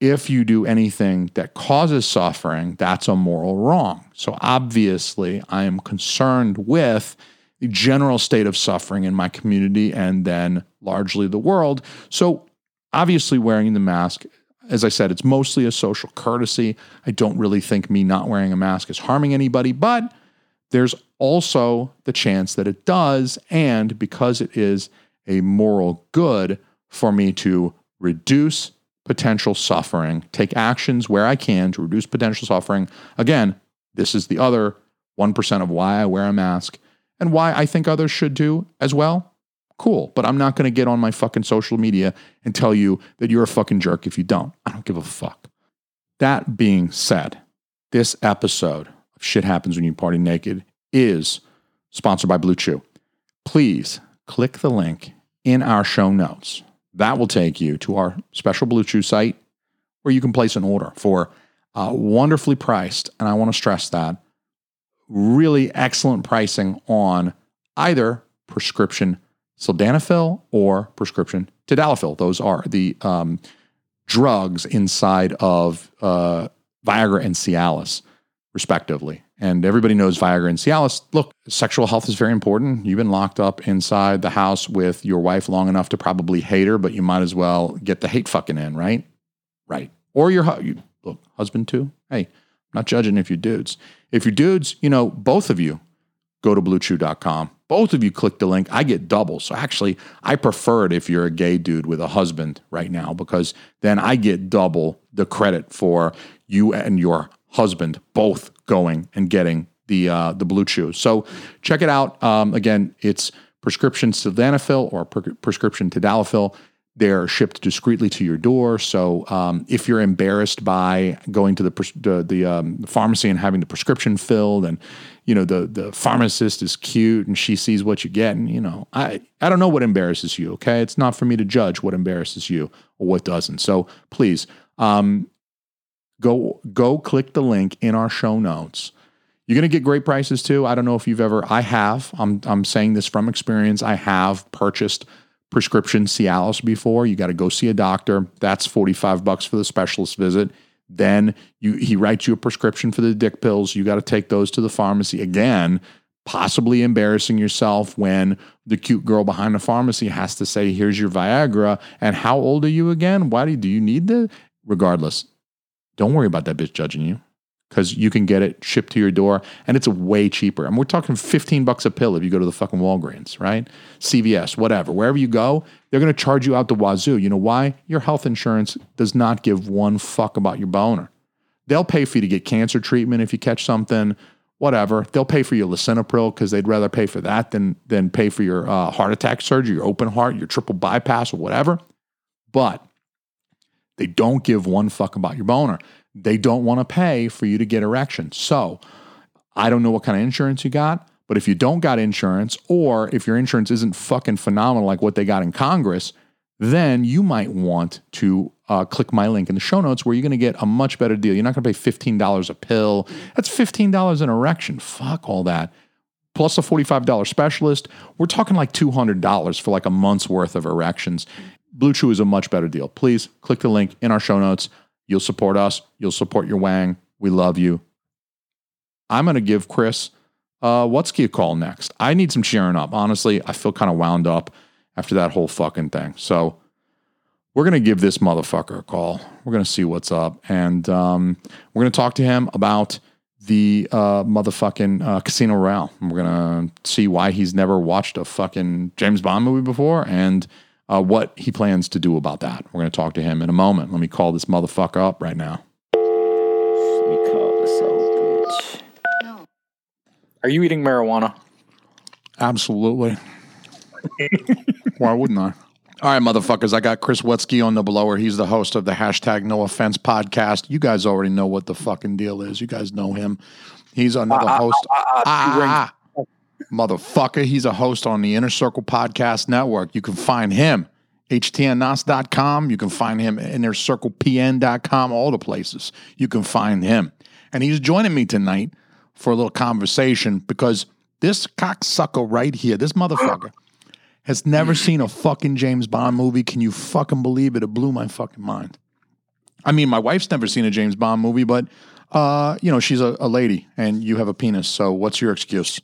If you do anything that causes suffering, that's a moral wrong. So obviously, I am concerned with the general state of suffering in my community and then largely the world. So obviously, wearing the mask, as I said, it's mostly a social courtesy. I don't really think me not wearing a mask is harming anybody, but there's also the chance that it does. And because it is a moral good, for me to reduce potential suffering, take actions where I can to reduce potential suffering. Again, this is the other one percent of why I wear a mask and why I think others should do as well. Cool, but I'm not going to get on my fucking social media and tell you that you're a fucking jerk if you don't. I don't give a fuck. That being said, this episode of Shit Happens When You Party Naked is sponsored by Blue Chew. Please click the link in our show notes. That will take you to our special Blue Chew site where you can place an order for uh, wonderfully priced, and I want to stress that, really excellent pricing on either prescription sildenafil or prescription tadalafil. Those are the um, drugs inside of uh, Viagra and Cialis, respectively. And everybody knows Viagra and Cialis. Look, sexual health is very important. You've been locked up inside the house with your wife long enough to probably hate her, but you might as well get the hate fucking in, right? Right. Or your hu- you, look, husband too. Hey, I'm not judging if you're dudes. If you're dudes, you know, both of you go to blue chew dot com. Both of you click the link. I get double. So actually, I prefer it if you're a gay dude with a husband right now, because then I get double the credit for you and your husband both going and getting the uh, the Blue Chew. So check it out. Um, again, it's prescription sildenafil or per- prescription tadalafil. They're shipped discreetly to your door. So um, if you're embarrassed by going to the pres- the, the um, pharmacy and having the prescription filled, and you know the the pharmacist is cute and she sees what you get, and you know I I don't know what embarrasses you. Okay, it's not for me to judge what embarrasses you or what doesn't. So please. Um, Go go click the link in our show notes. You're going to get great prices too. I don't know if you've ever, I have, I'm I'm saying this from experience. I have purchased prescription Cialis before. You got to go see a doctor. That's forty-five bucks for the specialist visit. Then you he writes you a prescription for the dick pills. You got to take those to the pharmacy again, possibly embarrassing yourself when the cute girl behind the pharmacy has to say, here's your Viagra. And how old are you again? Why do you, do you need the, regardless, don't worry about that bitch judging you, because you can get it shipped to your door and it's way cheaper. I mean, we're talking fifteen bucks a pill if you go to the fucking Walgreens, right? C V S, whatever. Wherever you go, they're going to charge you out the wazoo. You know why? Your health insurance does not give one fuck about your boner. They'll pay for you to get cancer treatment if you catch something, whatever. They'll pay for your lisinopril because they'd rather pay for that than, than pay for your uh, heart attack surgery, your open heart, your triple bypass or whatever. But they don't give one fuck about your boner. They don't want to pay for you to get erections. So I don't know what kind of insurance you got, But if you don't got insurance, or if your insurance isn't fucking phenomenal like what they got in Congress, then you might want to uh, click my link in the show notes where you're going to get a much better deal. You're not going to pay fifteen dollars a pill. That's fifteen dollars an erection. Fuck all that. Plus a forty-five dollars specialist. We're talking like two hundred dollars for like a month's worth of erections. Blue Chew is a much better deal. Please click the link in our show notes. You'll support us. You'll support your wang. We love you. I'm going to give Chris uh, Wutzke a call next. I need some cheering up. Honestly, I feel kind of wound up after that whole fucking thing. So we're going to give this motherfucker a call. We're going to see what's up. And um, we're going to talk to him about the uh, motherfucking uh, Casino Royale. We're going to see why he's never watched a fucking James Bond movie before and uh, what he plans to do about that. We're going to talk to him in a moment. Let me call this motherfucker up right now. Let me call this old bitch. No. Are you eating marijuana? Absolutely. Why wouldn't I? All right, motherfuckers, I got Chris Wutzke on the blower. He's the host of the hashtag No Offense podcast. You guys already know what the fucking deal is. You guys know him. He's another uh, host. Uh, uh, ah, ah, motherfucker, he's a host on the Inner Circle Podcast Network. You can find him, h t n n o s dot com. You can find him, inner circle p n dot com, all the places. You can find him. And he's joining me tonight for a little conversation because this cocksucker right here, this motherfucker, has never seen a fucking James Bond movie. Can you fucking believe it? It blew my fucking mind. I mean, my wife's never seen a James Bond movie, but, uh, you know, she's a, a lady and you have a penis. So what's your excuse?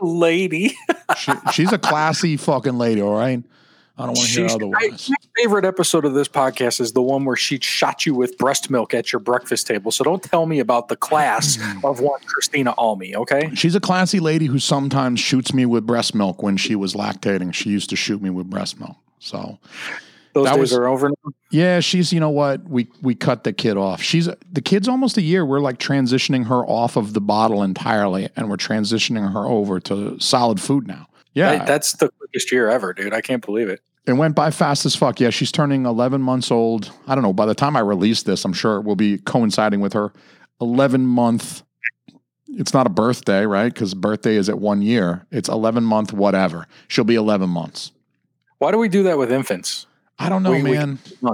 Lady. she, she's a classy fucking lady, all right? I don't want to hear otherwise. My favorite episode of this podcast is the one where she shot you with breast milk at your breakfast table. So don't tell me about the class of one Christina Almi, okay? She's a classy lady who sometimes shoots me with breast milk when she was lactating. She used to shoot me with breast milk. So those that days was, are over now? Yeah, she's, you know what? We we cut the kid off. She's the kid's almost a year. We're like transitioning her off of the bottle entirely, and we're transitioning her over to solid food now. Yeah. That, that's the quickest year ever, dude. I can't believe it. It went by fast as fuck. Yeah, she's turning eleven months old. I don't know. By the time I release this, I'm sure it will be coinciding with her eleven-month. It's not a birthday, right? Because birthday is at one year. It's eleven-month whatever. She'll be eleven months. Why do we do that with infants? I don't know, we, man. We,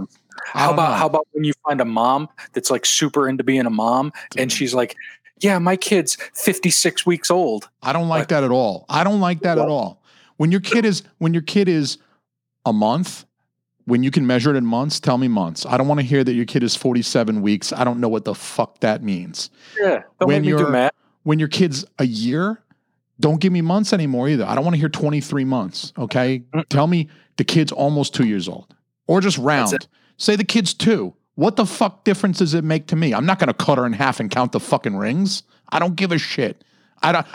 how about know. how about when you find a mom that's like super into being a mom, Damn. and she's like, yeah, my kid's fifty-six weeks old. I don't like but, that at all. I don't like that well, at all. When your kid is when your kid is a month, when you can measure it in months, tell me months. I don't want to hear that your kid is forty-seven weeks. I don't know what the fuck that means. Yeah, don't when make me do math. When your kid's a year, don't give me months anymore either. I don't want to hear twenty-three months, okay? Mm-hmm. Tell me the kid's almost two years old or just round. Say the kid's two. What the fuck difference does it make to me? I'm not going to cut her in half and count the fucking rings. I don't give a shit. I don't.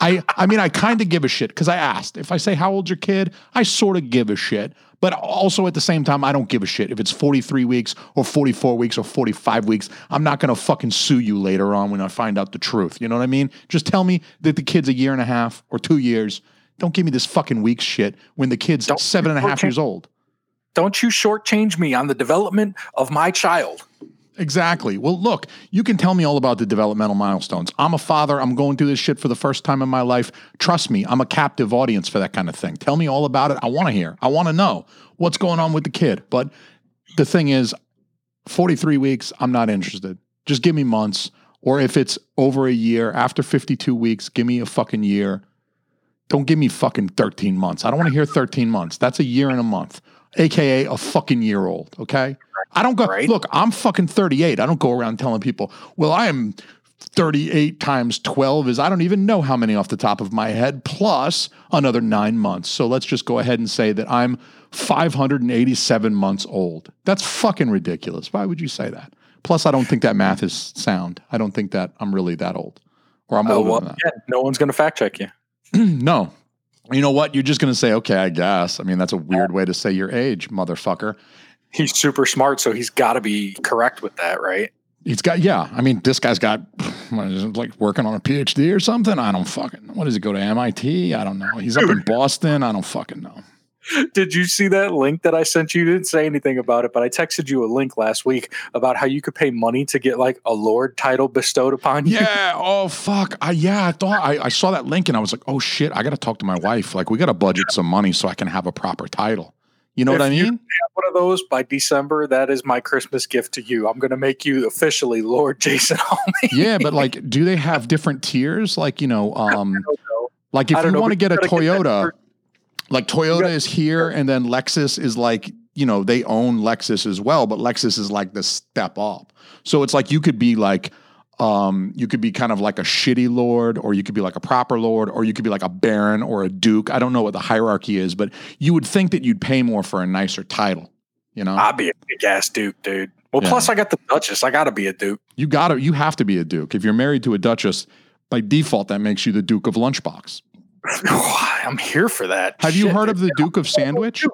I. I mean, I kind of give a shit because I asked. If I say how old's your kid, I sort of give a shit, but also at the same time, I don't give a shit if it's forty-three weeks or forty-four weeks or forty-five weeks. I'm not going to fucking sue you later on when I find out the truth. You know what I mean? Just tell me that the kid's a year and a half or two years. Don't give me this fucking weeks shit when the kid's don't, seven and a half okay. years old. Don't you shortchange me on the development of my child. Exactly. Well, look, you can tell me all about the developmental milestones. I'm a father. I'm going through this shit for the first time in my life. Trust me, I'm a captive audience for that kind of thing. Tell me all about it. I want to hear. I want to know what's going on with the kid. But the thing is, forty-three weeks, I'm not interested. Just give me months. Or if it's over a year, after fifty-two weeks, give me a fucking year. Don't give me fucking thirteen months. I don't want to hear thirteen months. That's a year and a month. A K A a fucking year old, okay? I don't go, right. Look, I'm fucking thirty-eight. I don't go around telling people, well, I am thirty-eight times twelve is, I don't even know how many off the top of my head, plus another nine months. So let's just go ahead and say that I'm five hundred eighty-seven months old. That's fucking ridiculous. Why would you say that? Plus, I don't think that math is sound. I don't think that I'm really that old. Or I'm uh, older well, than that. Yeah, no one's going to fact check you. No. You know what? You're just going to say, okay, I guess. I mean, that's a weird way to say your age, motherfucker. He's super smart, so he's got to be correct with that, right? He's got, yeah. I mean, this guy's got, what is it, like working on a P H D or something? I don't fucking know. What does he go to M I T? I don't know. He's up in Boston. I don't fucking know. Did you see that link that I sent you? You didn't say anything about it, but I texted you a link last week about how you could pay money to get like a lord title bestowed upon you. Yeah. Oh fuck. I, yeah. I thought I, I saw that link and I was like, oh shit, I got to talk to my wife. Like we got to budget some money so I can have a proper title. You know if what I mean? You have one of those by December, that is my Christmas gift to you. I'm going to make you officially Lord Jason Holmes. Yeah, but like, do they have different tiers? Like, you know, um, know. like if you want to get a Toyota, get like Toyota gotta, is here, and then Lexus is like, you know, they own Lexus as well, but Lexus is like the step up. So it's like you could be like, um, you could be kind of like a shitty lord, or you could be like a proper lord, or you could be like a baron or a duke. I don't know what the hierarchy is, but you would think that you'd pay more for a nicer title, you know? I'd be a big-ass duke, dude. Well, yeah. Plus I got the duchess. I got to be a duke. You got to. You have to be a duke. If you're married to a duchess, by default, that makes you the Duke of Lunchbox. I'm here for that. Have Shit, you heard of the Duke of Sandwich?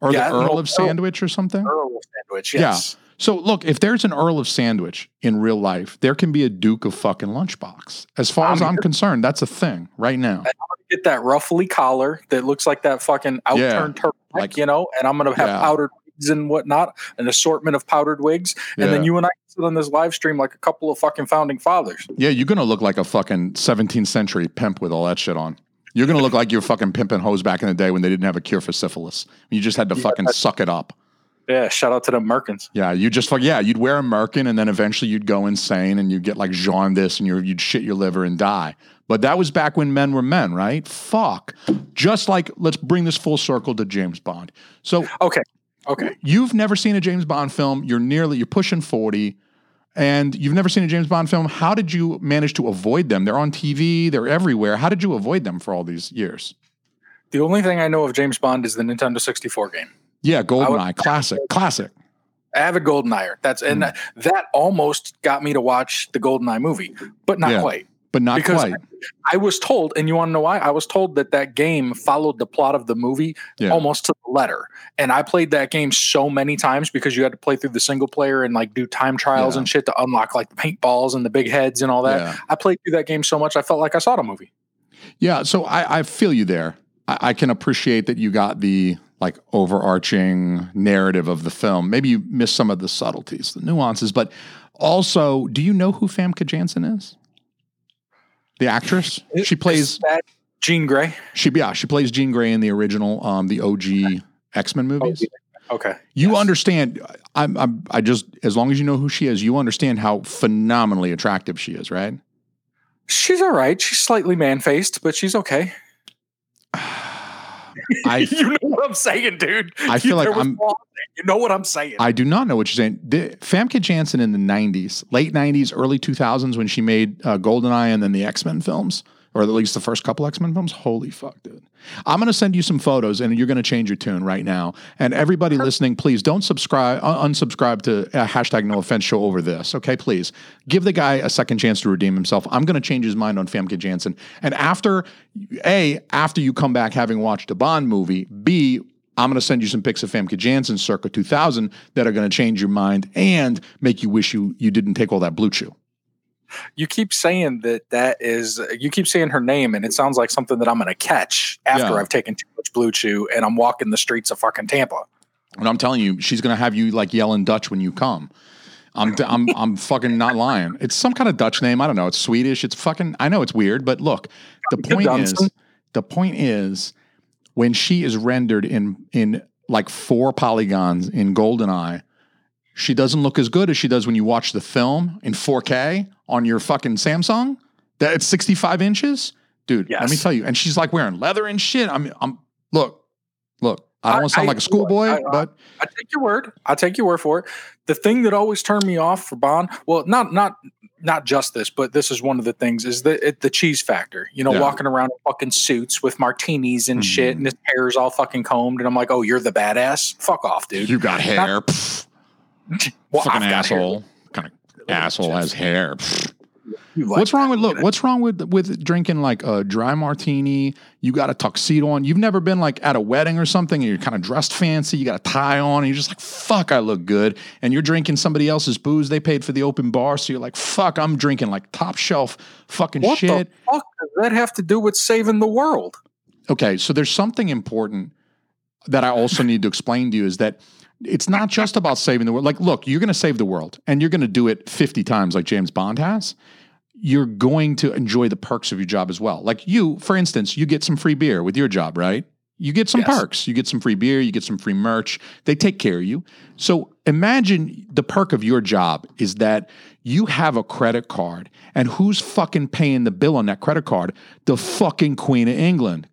Or yeah, the Earl of Sandwich or something? Earl of Sandwich, yes. Yeah. So look, if there's an Earl of Sandwich in real life, there can be a Duke of fucking Lunchbox. As far I'm as I'm here. concerned, that's a thing right now. And I'm gonna get that ruffly collar that looks like that fucking outturned yeah. turtleneck, like, you know, and I'm gonna have yeah. powdered wigs and whatnot, an assortment of powdered wigs, and yeah. then you and I sit on this live stream like a couple of fucking founding fathers. Yeah, you're gonna look like a fucking seventeenth century pimp with all that shit on. You're gonna look like you're fucking pimping hoes back in the day when they didn't have a cure for syphilis. You just had to yeah, fucking suck it up. Yeah, shout out to the Merkins. Yeah, you just like yeah, you'd wear a Merkin and then eventually you'd go insane and you'd get like jaundice and you're, you'd shit your liver and die. But that was back when men were men, right? Fuck. Just like, let's bring this full circle to James Bond. So okay, okay, you've never seen a James Bond film. You're nearly you're pushing forty, and you've never seen a James Bond film. How did you manage to avoid them? They're on T V. They're everywhere. How did you avoid them for all these years? The only thing I know of James Bond is the Nintendo sixty-four game. Yeah, GoldenEye, classic, classic. Avid GoldenEye. That's and mm. that almost got me to watch the GoldenEye movie, but not yeah, quite. But not because quite. I, I was told, and you want to know why? I was told that that game followed the plot of the movie yeah. almost to the letter. And I played that game so many times because you had to play through the single player and like do time trials yeah. and shit to unlock like the paintballs and the big heads and all that. Yeah. I played through that game so much I felt like I saw the movie. Yeah, so I, I feel you there. I, I can appreciate that you got the like overarching narrative of the film. Maybe you miss some of the subtleties, the nuances, but also, do you know who Famke Janssen is? The actress? She plays... Is that Jean Grey? She, yeah, she plays Jean Grey in the original, um, the O G okay. X-Men movies. Okay. You yes. understand, I'm, I'm, I just, as long as you know who she is, you understand how phenomenally attractive she is, right? She's all right. She's slightly man-faced, but she's okay. I, you know what I'm saying, dude. I feel you, like I'm. You know what I'm saying. I do not know what you're saying. The, Famke Janssen in the nineties, late nineties, early two thousands, when she made uh, GoldenEye and then the X-Men films, or at least the first couple X-Men films. Holy fuck, dude! I'm gonna send you some photos, and you're gonna change your tune right now. And everybody listening, please don't subscribe, un- unsubscribe to uh, hashtag No Offense Show over this, okay? Please give the guy a second chance to redeem himself. I'm gonna change his mind on Famke Janssen. And after, a after you come back having watched a Bond movie, b I'm gonna send you some pics of Famke Janssen circa two thousand that are gonna change your mind and make you wish you you didn't take all that Blue Chew. You keep saying that that is, you keep saying her name and it sounds like something that I'm going to catch after yeah. I've taken too much Blue Chew and I'm walking the streets of fucking Tampa. And I'm telling you, she's going to have you like yelling Dutch when you come. I'm, I'm, I'm fucking not lying. It's some kind of Dutch name. I don't know. It's Swedish. It's fucking, I know it's weird, but look, the point is, the point is when she is rendered in, in like four polygons in GoldenEye, she doesn't look as good as she does when you watch the film in four K on your fucking Samsung. That it's sixty-five inches, dude. Yes. Let me tell you. And she's like wearing leather and shit. I'm, I'm. Look, look. I don't I, want to sound I, like a schoolboy, I, I, but I take your word. I take your word for it. The thing that always turned me off for Bond, well, not not not just this, but this is one of the things, is the it, the cheese factor. You know, yeah. walking around in fucking suits with martinis and mm-hmm. shit, and his hair's all fucking combed, and I'm like, oh, you're the badass. Fuck off, dude. You got hair. Not, Well, fucking asshole, kind of asshole has hair. Like what's wrong with look? What's wrong with with drinking like a dry martini? You got a tuxedo on. You've never been like at a wedding or something, and you're kind of dressed fancy. You got a tie on, and you're just like, "Fuck, I look good." And you're drinking somebody else's booze. They paid for the open bar, so you're like, "Fuck, I'm drinking like top shelf fucking what shit." What the fuck does that have to do with saving the world? Okay, so there's something important that I also need to explain to you is that it's not just about saving the world. Like, look, you're going to save the world and you're going to do it fifty times like James Bond has. You're going to enjoy the perks of your job as well. Like you, for instance, you get some free beer with your job, right? You get some yes. perks. You get some free beer. You get some free merch. They take care of you. So imagine the perk of your job is that you have a credit card, and who's fucking paying the bill on that credit card? The fucking Queen of England.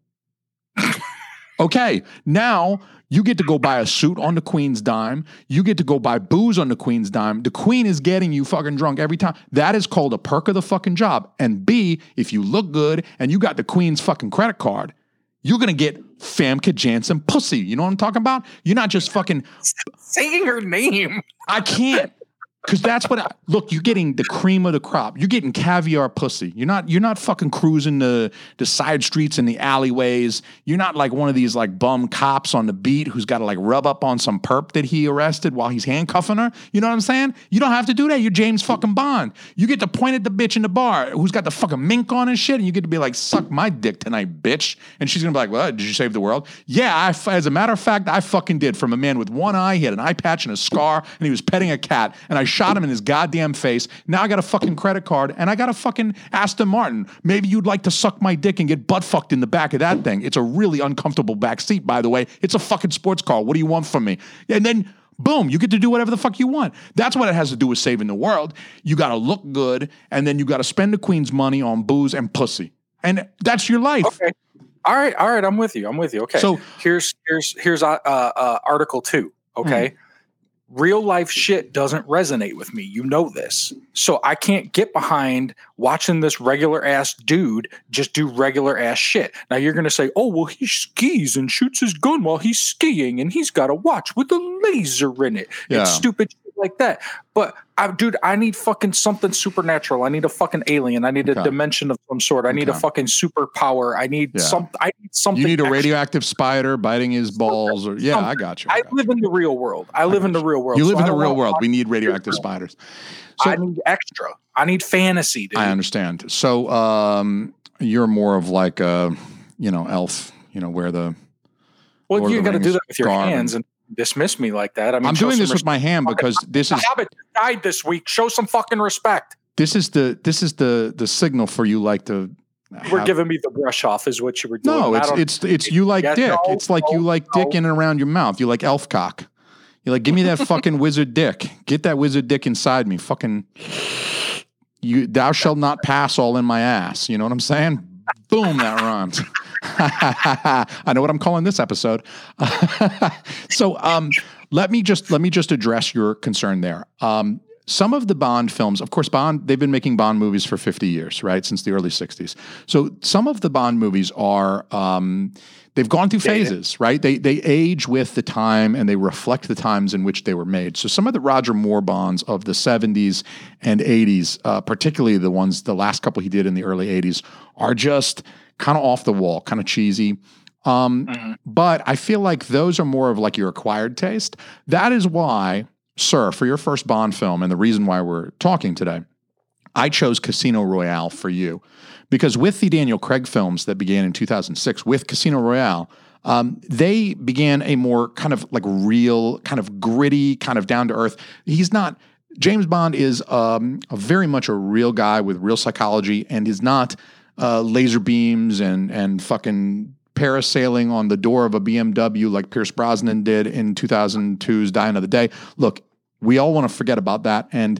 Okay, now you get to go buy a suit on the Queen's dime. You get to go buy booze on the Queen's dime. The Queen is getting you fucking drunk every time. That is called a perk of the fucking job. And B, if you look good and you got the Queen's fucking credit card, you're going to get Famke Janssen pussy. You know what I'm talking about? You're not just fucking... Stop saying her name. I can't. Because that's what I, look, you're getting the cream of the crop. You're getting caviar pussy. You're not you're not fucking cruising the the side streets and the alleyways. You're not like one of these like bum cops on the beat who's got to like rub up on some perp that he arrested while he's handcuffing her. You know what I'm saying? You don't have to do that. You're James fucking Bond. You get to point at the bitch in the bar who's got the fucking mink on and shit, and you get to be like, suck my dick tonight, bitch. And she's going to be like, well, did you save the world? Yeah, I, as a matter of fact, I fucking did. From a man with one eye, he had an eye patch and a scar, and he was petting a cat, and I shot him in his goddamn face. Now I got a fucking credit card and I got a fucking Aston Martin. Maybe you'd like to suck my dick and get butt fucked in the back of that thing. It's a really uncomfortable back seat, by the way. It's a fucking sports car. What do you want from me? And then boom, you get to do whatever the fuck you want. That's what it has to do with saving the world. You got to look good, and then you got to spend the Queen's money on booze and pussy. And that's your life. Okay. All right. All right. I'm with you. I'm with you. Okay. So here's, here's, here's uh, uh, article two. Okay. Mm-hmm. Real life shit doesn't resonate with me. You know this. So I can't get behind watching this regular ass dude just do regular ass shit. Now you're going to say, oh, well, he skis and shoots his gun while he's skiing and he's got a watch with a laser in it. Yeah. It's stupid shit like that. But I, dude, I need fucking something supernatural. I need a fucking alien. I need okay. a dimension of some sort. I okay. need a fucking superpower. I need yeah. some. I need something. You need a extra. radioactive spider biting his balls, something, or yeah, something. I got you. I, I got live you. in the real world. I, I live in the real world. You live so in the real world. We need radioactive spiders. So, I need extra. I need fantasy, dude. I understand. So um, you're more of like a, you know, elf. You know, where the well, Lord you got to do that with your hands and. Dismiss me like that. I mean, I'm doing this with my hand because this is. Hobbit died this week. Show some fucking respect. This is the this is the the signal for you like to. You were giving me the brush off is what you were doing. No, it's it's it's you like dick. It's like you like dick in and around your mouth. You like elf cock. You're like, give me that fucking wizard dick. Get that wizard dick inside me. Fucking you. Thou shalt not pass all in my ass. You know what I'm saying? Boom, that rhymes. I know what I'm calling this episode. So um, let me just let me just address your concern there. Um, some of the Bond films, of course, Bond, they've been making Bond movies for fifty years, right? Since the early sixties. So some of the Bond movies are um, they've gone through phases, right? They they age with the time and they reflect the times in which they were made. So some of the Roger Moore Bonds of the seventies and eighties, uh, particularly the ones, the last couple he did in the early eighties, are just kind of off the wall, kind of cheesy. Um, mm-hmm. But I feel like those are more of like your acquired taste. That is why, sir, for your first Bond film, and the reason why we're talking today, I chose Casino Royale for you. Because with the Daniel Craig films that began in two thousand six, with Casino Royale, um, they began a more kind of like real, kind of gritty, kind of down-to-earth. He's not... James Bond is um, a very much a real guy with real psychology and is not... Uh, laser beams and and fucking parasailing on the door of a B M W like Pierce Brosnan did in two thousand two's Die Another Day. Look, we all want to forget about that. And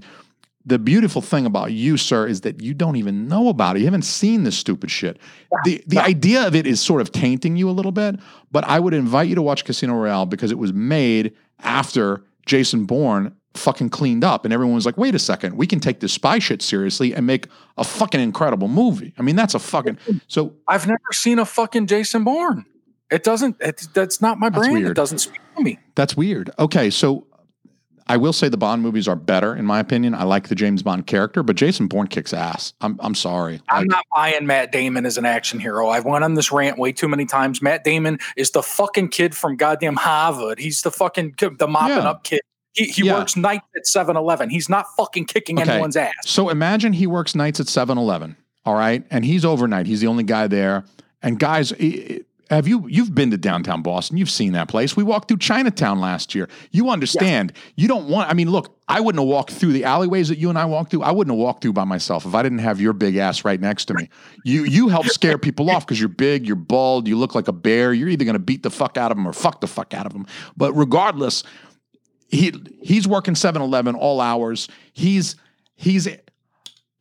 the beautiful thing about you, sir, is that you don't even know about it. You haven't seen this stupid shit. The the idea of it is sort of tainting you a little bit, but I would invite you to watch Casino Royale because it was made after Jason Bourne fucking cleaned up and everyone was like, wait a second, we can take this spy shit seriously and make a fucking incredible movie. I mean, that's a fucking, so I've never seen a fucking Jason Bourne. It doesn't, it, that's not my brand. It doesn't speak to me. That's weird. Okay. So I will say the Bond movies are better in my opinion. I like the James Bond character, but Jason Bourne kicks ass. I'm I'm sorry. I'm like, not buying Matt Damon as an action hero. I've went on this rant way too many times. Matt Damon is the fucking kid from goddamn Harvard. He's the fucking, the mopping yeah. up kid. He, he yeah. works nights at seven eleven. He's not fucking kicking okay. anyone's ass. So imagine he works nights at seven eleven, all right? And he's overnight. He's the only guy there. And guys, have you, you've been to downtown Boston. You've seen that place. We walked through Chinatown last year. You understand. Yes. You don't want, I mean, look, I wouldn't have walked through the alleyways that you and I walked through. I wouldn't have walked through by myself if I didn't have your big ass right next to me. You you help scare people off because you're big, you're bald, you look like a bear. You're either going to beat the fuck out of them or fuck the fuck out of them. But regardless, he he's working seven eleven all hours. He's he's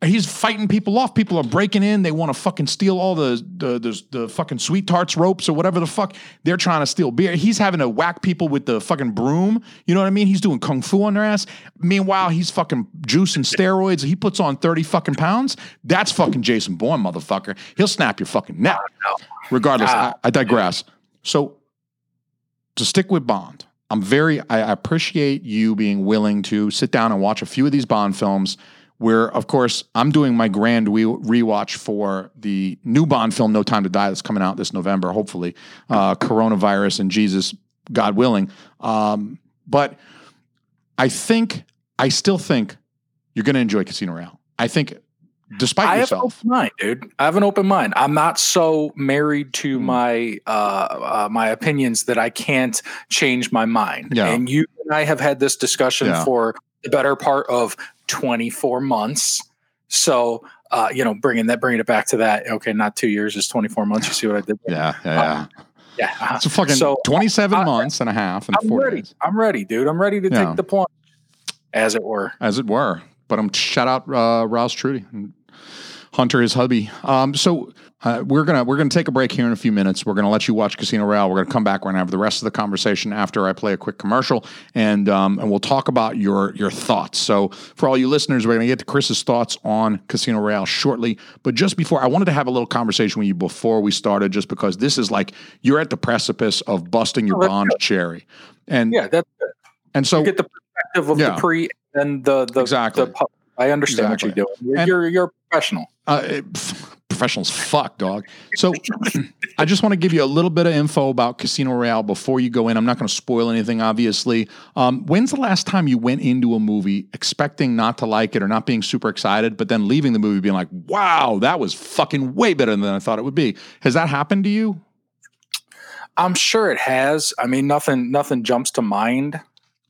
he's fighting people off. People are breaking in. They want to fucking steal all the the, the the fucking sweet tarts ropes or whatever the fuck. They're trying to steal beer. He's having to whack people with the fucking broom. You know what I mean? He's doing kung fu on their ass. Meanwhile, he's fucking juicing steroids. He puts on thirty fucking pounds. That's fucking Jason Bourne, motherfucker. He'll snap your fucking neck. Regardless, I, I digress. So to stick with Bond, I'm very, I appreciate you being willing to sit down and watch a few of these Bond films where, of course, I'm doing my grand re- rewatch for the new Bond film, No Time to Die, that's coming out this November, hopefully, uh, coronavirus and Jesus, God willing. Um, but I think, I still think you're going to enjoy Casino Royale. I think, despite I yourself. I have an open mind, dude. I have an open mind. I'm not so married to mm. my uh, uh, my opinions that I can't change my mind. Yeah. And you and I have had this discussion yeah. for the better part of twenty-four months. So, uh, you know, bringing that, bringing it back to that. Okay. Not two years is twenty-four months. You see what I did? yeah. Yeah. Um, yeah. yeah. It's a fucking so twenty-seven I, months I, and a half. And I'm four ready. Days. I'm ready, dude. I'm ready to yeah. take the plunge, as it were, as it were. But I'm shout out, uh, Ross Trudy and Hunter, his hubby. Um, so, Uh, we're gonna we're gonna take a break here in a few minutes. We're gonna let you watch Casino Royale. We're gonna come back. We're gonna have the rest of the conversation after I play a quick commercial, and um, and we'll talk about your your thoughts. So for all you listeners, we're gonna get to Chris's thoughts on Casino Royale shortly. But just before, I wanted to have a little conversation with you before we started, just because this is like you're at the precipice of busting your oh, Bond good. cherry, and yeah, that's good. And so you get the perspective of yeah. the pre and the the exactly. The, I understand exactly. what you're doing. You're and, you're, you're a professional. Uh, it, Professionals, fuck, dog. So I just want to give you a little bit of info about Casino Royale before you go in. I'm not going to spoil anything, obviously. Um, when's the last time you went into a movie expecting not to like it or not being super excited, but then leaving the movie being like, wow, that was fucking way better than I thought it would be? Has that happened to you? I'm sure it has. I mean, nothing, nothing jumps to mind,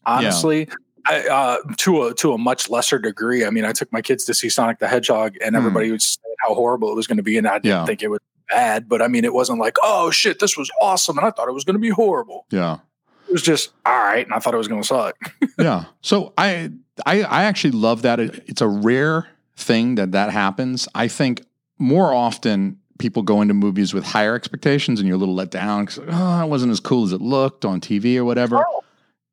honestly. Yeah. I, uh, to a to a much lesser degree. I mean, I took my kids to see Sonic the Hedgehog, and everybody mm. was saying how horrible it was going to be, and I didn't yeah. think it was bad. But I mean, it wasn't like, oh shit, this was awesome, and I thought it was going to be horrible. Yeah, it was just all right, and I thought it was going to suck. yeah. So I, I I actually love that. It, it's a rare thing that that happens. I think more often people go into movies with higher expectations, and you're a little let down because oh, it wasn't as cool as it looked on T V or whatever. Oh.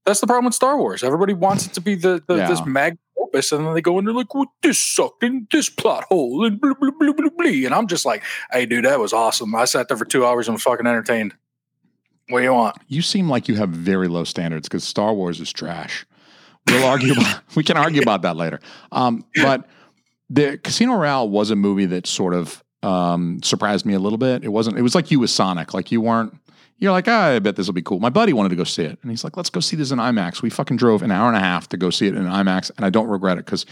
That's the problem with Star Wars. Everybody wants it to be the, the yeah. this magnum opus, and then they go in there like, well, this sucked, and this plot hole, and blah, blah, blah, blah, blah. And I'm just like, hey, dude, that was awesome. I sat there for two hours and was fucking entertained. What do you want? You seem like you have very low standards because Star Wars is trash. We'll argue about, we can argue about that later. Um, but the Casino Royale was a movie that sort of um, surprised me a little bit. It wasn't. It was like you with Sonic. Like you weren't. You're like, oh, I bet this will be cool. My buddy wanted to go see it. And he's like, let's go see this in IMAX. We fucking drove an hour and a half to go see it in IMAX. And I don't regret it because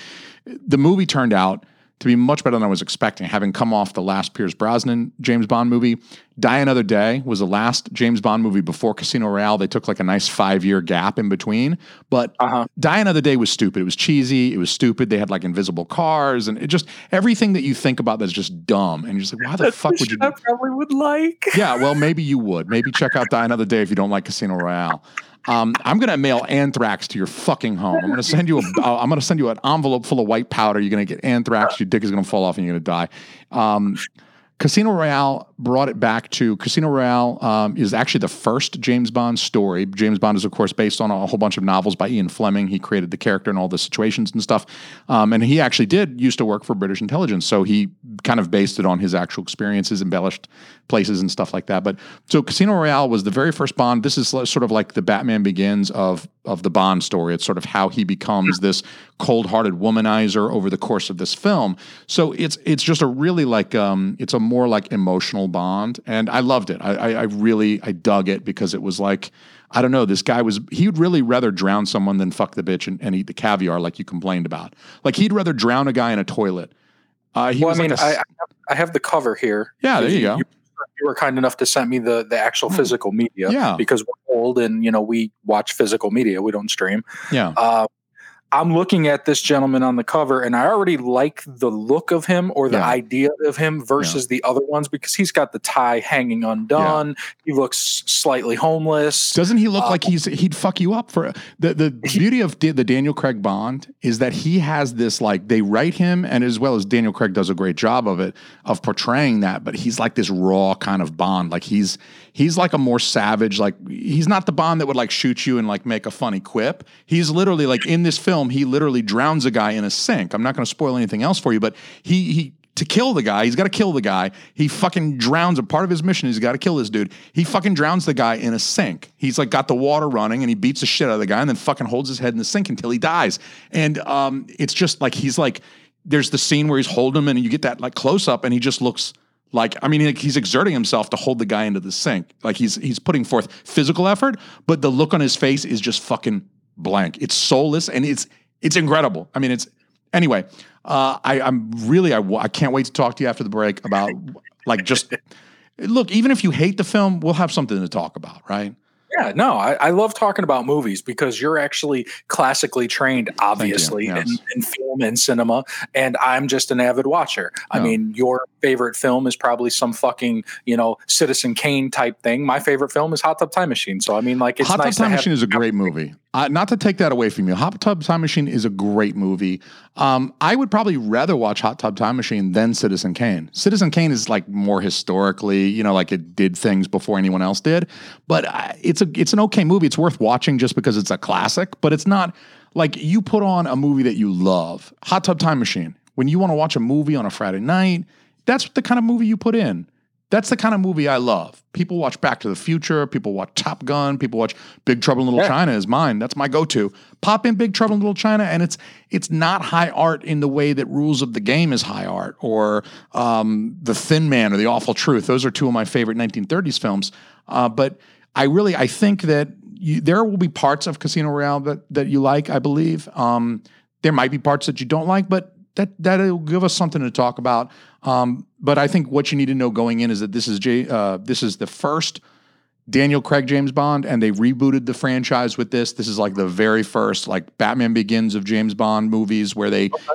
the movie turned out to be much better than I was expecting. Having come off the last Pierce Brosnan James Bond movie, Die Another Day was the last James Bond movie before Casino Royale. They took like a nice five-year gap in between. But uh-huh. Die Another Day was stupid. It was cheesy. It was stupid. They had like invisible cars and it just everything that you think about that's just dumb. And you're just like, why the that's fuck the would you do? I probably would like. Yeah, well, maybe you would. Maybe check out Die Another Day if you don't like Casino Royale. Um, I'm going to mail anthrax to your fucking home. I'm going to send you a, uh, I'm going to send you an envelope full of white powder. You're going to get anthrax. Your dick is going to fall off and you're going to die. Um, Casino Royale brought it back to Casino Royale um, is actually the first James Bond story. James Bond is, of course, based on a whole bunch of novels by Ian Fleming. He created the character and all the situations and stuff. Um, and he actually did used to work for British intelligence. So he kind of based it on his actual experiences, embellished places and stuff like that. But so Casino Royale was the very first Bond. This is sort of like the Batman Begins of of the Bond story. It's sort of how he becomes this cold-hearted womanizer over the course of this film. So it's it's just a really like um, it's a more like emotional Bond, and I loved it. I, I, I really I dug it because it was like I don't know. This guy was he'd really rather drown someone than fuck the bitch and, and eat the caviar like you complained about. Like he'd rather drown a guy in a toilet. Uh, he well, was I mean, like a, I, I, have, I have the cover here. Yeah, there you, you go. You you were kind enough to send me the, the actual mm. physical media yeah. because we're old and, you know, we watch physical media. We don't stream. Yeah. Uh, I'm looking at this gentleman on the cover and I already like the look of him or the yeah. idea of him versus yeah. the other ones because he's got the tie hanging undone. Yeah. He looks slightly homeless. Doesn't he look uh, like he's, he'd fuck you up for the, the he, beauty of the Daniel Craig Bond is that he has this, like they write him and as well as Daniel Craig does a great job of it, of portraying that, but he's like this raw kind of Bond. Like he's, he's like a more savage, like he's not the Bond that would like shoot you and like make a funny quip. He's literally like in this film, he literally drowns a guy in a sink. I'm not going to spoil anything else for you, but he, he to kill the guy, he's got to kill the guy. He fucking drowns. A part of his mission is he's got to kill this dude. He fucking drowns the guy in a sink. He's like got the water running and he beats the shit out of the guy and then fucking holds his head in the sink until he dies. And um, it's just like, he's like, there's the scene where he's holding him and you get that like close up and he just looks like, I mean, like he's exerting himself to hold the guy into the sink. Like he's, he's putting forth physical effort, but the look on his face is just fucking blank. It's soulless and it's it's incredible. I mean, it's anyway. Uh, I, I'm really I, I can't wait to talk to you after the break about like just look. Even if you hate the film, we'll have something to talk about, right? Yeah, no, I, I love talking about movies because you're actually classically trained, obviously, yes. in, in film and cinema, and I'm just an avid watcher. No. I mean, your favorite film is probably some fucking, you know, Citizen Kane type thing. My favorite film is Hot Tub Time Machine. So, I mean, like, it's Hot nice Tub Time to have Machine is a great movie. Uh, not to take that away from you. Hot Tub Time Machine is a great movie. Um, I would probably rather watch Hot Tub Time Machine than Citizen Kane. Citizen Kane is like more historically, you know, like it did things before anyone else did. But uh, it's a it's an okay movie. It's worth watching just because it's a classic. But it's not like you put on a movie that you love. Hot Tub Time Machine. When you want to watch a movie on a Friday night, that's the kind of movie you put in. That's the kind of movie I love. People watch Back to the Future. People watch Top Gun. People watch Big Trouble in Little yeah. China is mine. That's my go-to. Pop in Big Trouble in Little China, and it's it's not high art in the way that Rules of the Game is high art, or um, The Thin Man or The Awful Truth. Those are two of my favorite nineteen thirties films. Uh, but I really, I think that you, there will be parts of Casino Royale that, that you like, I believe. Um, there might be parts that you don't like, but that that'll give us something to talk about. Um, but I think what you need to know going in is that this is J, uh, this is the first Daniel Craig James Bond, and they rebooted the franchise with this. This is like the very first like Batman Begins of James Bond movies where they. Okay.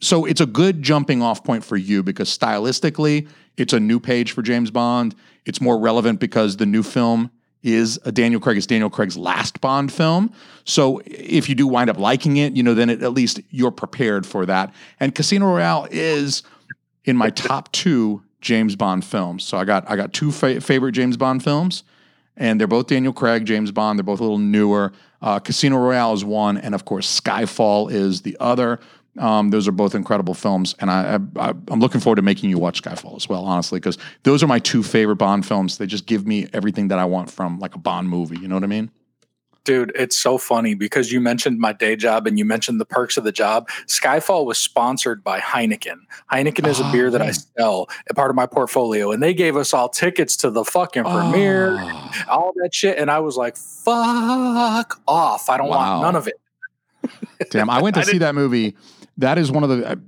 So it's a good jumping off point for you because stylistically, it's a new page for James Bond. It's more relevant because the new film is a Daniel Craig. It's Daniel Craig's last Bond film. So if you do wind up liking it, you know, then it, at least you're prepared for that. And Casino Royale is in my top two James Bond films. So I got I got two fa- favorite James Bond films, and they're both Daniel Craig, James Bond. They're both a little newer. Uh, Casino Royale is one, and of course Skyfall is the other. Um, those are both incredible films, and I, I, I'm looking forward to making you watch Skyfall as well, honestly, because those are my two favorite Bond films. They just give me everything that I want from like a Bond movie. You know what I mean? Dude, it's so funny because you mentioned my day job and you mentioned the perks of the job. Skyfall was sponsored by Heineken. Heineken is oh, a beer that man. I sell, a part of my portfolio. And they gave us all tickets to the fucking oh. premiere, all that shit. And I was like, fuck off. I don't wow. want none of it. Damn, I went to I see didn't... that movie. That is one of the,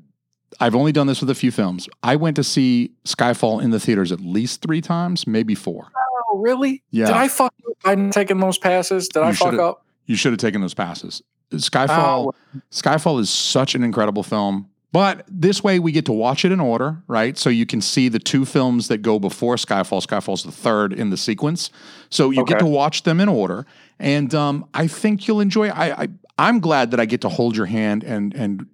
I've only done this with a few films. I went to see Skyfall in the theaters at least three times, maybe four. Oh, really? Yeah. Did I fuck up by taking those passes? Did you I fuck up? You should have taken those passes. Skyfall, oh. Skyfall is such an incredible film. But this way we get to watch it in order, right? So you can see the two films that go before Skyfall. Skyfall's the third in the sequence. So you okay. get to watch them in order. And um, I think you'll enjoy it. I, I, I'm glad that I get to hold your hand and and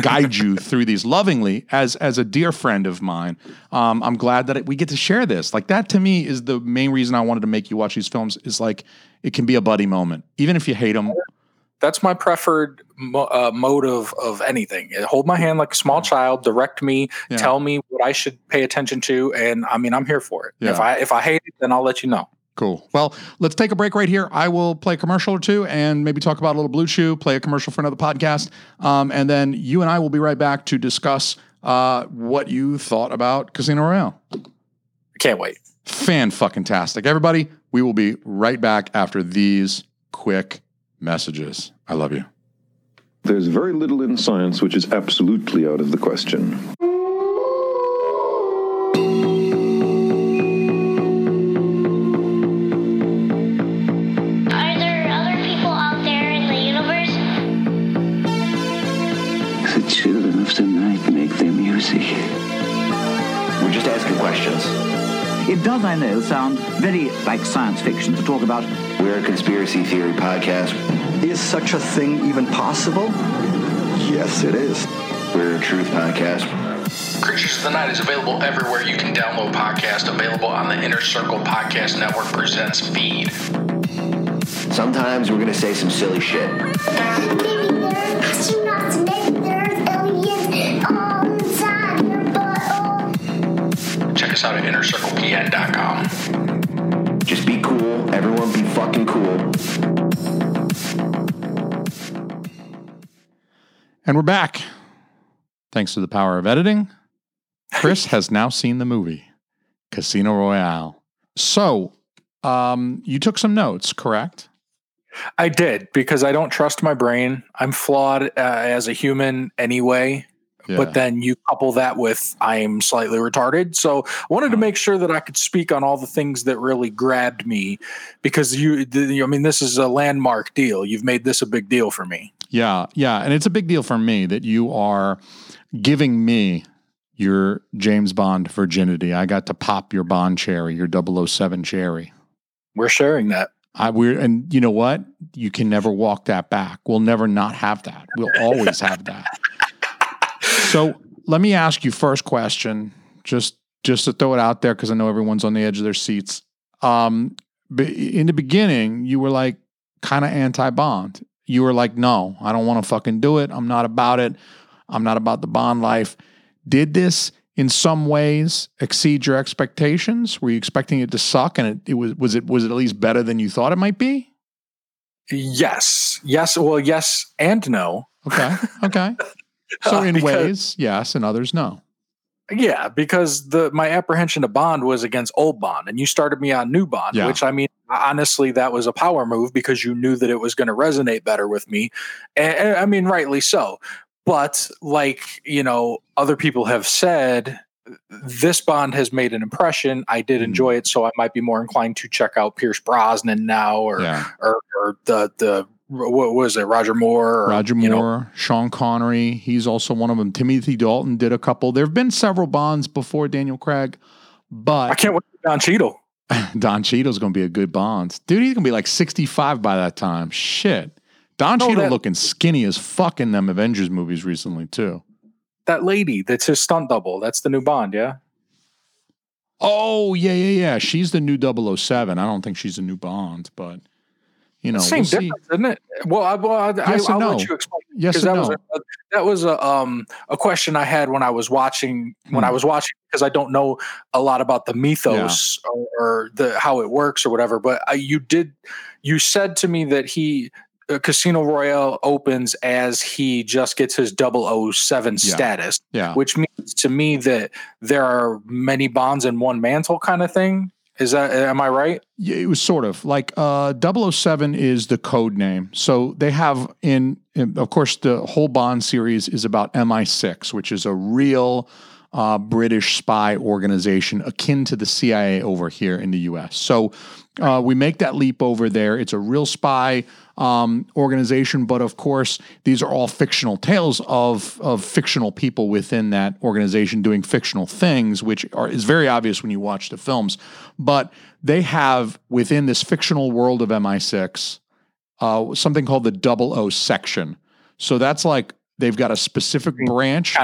guide you through these lovingly as as a dear friend of mine. Um, I'm glad that it, we get to share this. Like that to me is the main reason I wanted to make you watch these films is like it can be a buddy moment. Even if you hate them. That's my preferred mo- uh, mode of, of anything. Hold my hand like a small child, direct me, yeah. tell me what I should pay attention to. And I mean, I'm here for it. Yeah. If I If I hate it, then I'll let you know. Cool. Well, let's take a break right here. I will play a commercial or two and maybe talk about a little Blue Chew, play a commercial for another podcast. Um, and then you and I will be right back to discuss uh, what you thought about Casino Royale. Can't wait. Fan-fucking-tastic. Everybody, we will be right back after these quick messages. I love you. There's very little in science which is absolutely out of the question. of the night make their music. We're just asking questions. It does, I know, sound very like science fiction to talk about. We're a conspiracy theory podcast. Is such a thing even possible? Yes, it is. We're a truth podcast. Creatures of the Night is available everywhere you can download podcasts, available on the Inner Circle Podcast Network Presents feed. Sometimes we're going to say some silly shit. Check us out at inner circle p n dot com. Just be cool. Everyone be fucking cool. And we're back. Thanks to the power of editing, Chris has now seen the movie Casino Royale. So, um, you took some notes, correct? I did, because I don't trust my brain. I'm flawed uh, as a human anyway, yeah. But then you couple that with I'm slightly retarded. So I wanted to make sure that I could speak on all the things that really grabbed me, because you, the, I mean, this is a landmark deal. You've made this a big deal for me. Yeah, yeah. And it's a big deal for me that you are giving me your James Bond virginity. I got to pop your Bond cherry, your double oh seven cherry. We're sharing that. I we're and you know what? You can never walk that back. We'll never not have that. We'll always have that. So let me ask you first question, just just to throw it out there, because I know everyone's on the edge of their seats. Um, in the beginning, you were like kind of anti-Bond. You were like, no, I don't want to fucking do it. I'm not about it. I'm not about the Bond life. Did this in some ways exceed your expectations? Were you expecting it to suck, and it, it was was it was it at least better than you thought it might be? Yes. Yes. Well, yes and no. Okay. Okay. So in uh, because, ways, yes, and others, no. Yeah, because the my apprehension to Bond was against old Bond, and you started me on new Bond, yeah. Which I mean, honestly, that was a power move because you knew that it was going to resonate better with me. And, and I mean, rightly so. But like, you know, other people have said, this Bond has made an impression. I did enjoy it, so I might be more inclined to check out Pierce Brosnan now, or yeah. or, or the the what was it, Roger Moore, or, Roger Moore, you know. Sean Connery. He's also one of them. Timothy Dalton did a couple. There have been several Bonds before Daniel Craig, but I can't wait for Don Cheadle. Don Cheadle's going to be a good Bond, dude. He's going to be like sixty-five by that time. Shit. Don no, Cheadle that, looking skinny as fuck in them Avengers movies recently, too. That lady, that's his stunt double. That's the new Bond, yeah? Oh, yeah, yeah, yeah. She's the new double oh seven. I don't think she's a new Bond, but, you know. Same we'll difference, see. Isn't it? Well, I, well I, yes I, I'll no. let you explain. Yes that no. Was a, that was a, um, a question I had when I was watching, hmm. when I was watching, because I don't know a lot about the mythos yeah. or, or the how it works or whatever, but I, you did, you said to me that he... Casino Royale opens as he just gets his double oh seven yeah. status, yeah. which means to me that there are many Bonds in one mantle kind of thing. Is that, am I right? Yeah, it was sort of like uh, double oh seven is the code name. So they have in, in, of course, the whole Bond series is about M I six, which is a real uh, British spy organization akin to the C I A over here in the U S. So uh, we make that leap over there. It's a real spy Um, organization, but of course, these are all fictional tales of of fictional people within that organization doing fictional things, which are is very obvious when you watch the films. But they have within this fictional world of M I six uh, something called the Double O section. So that's like they've got a specific branch,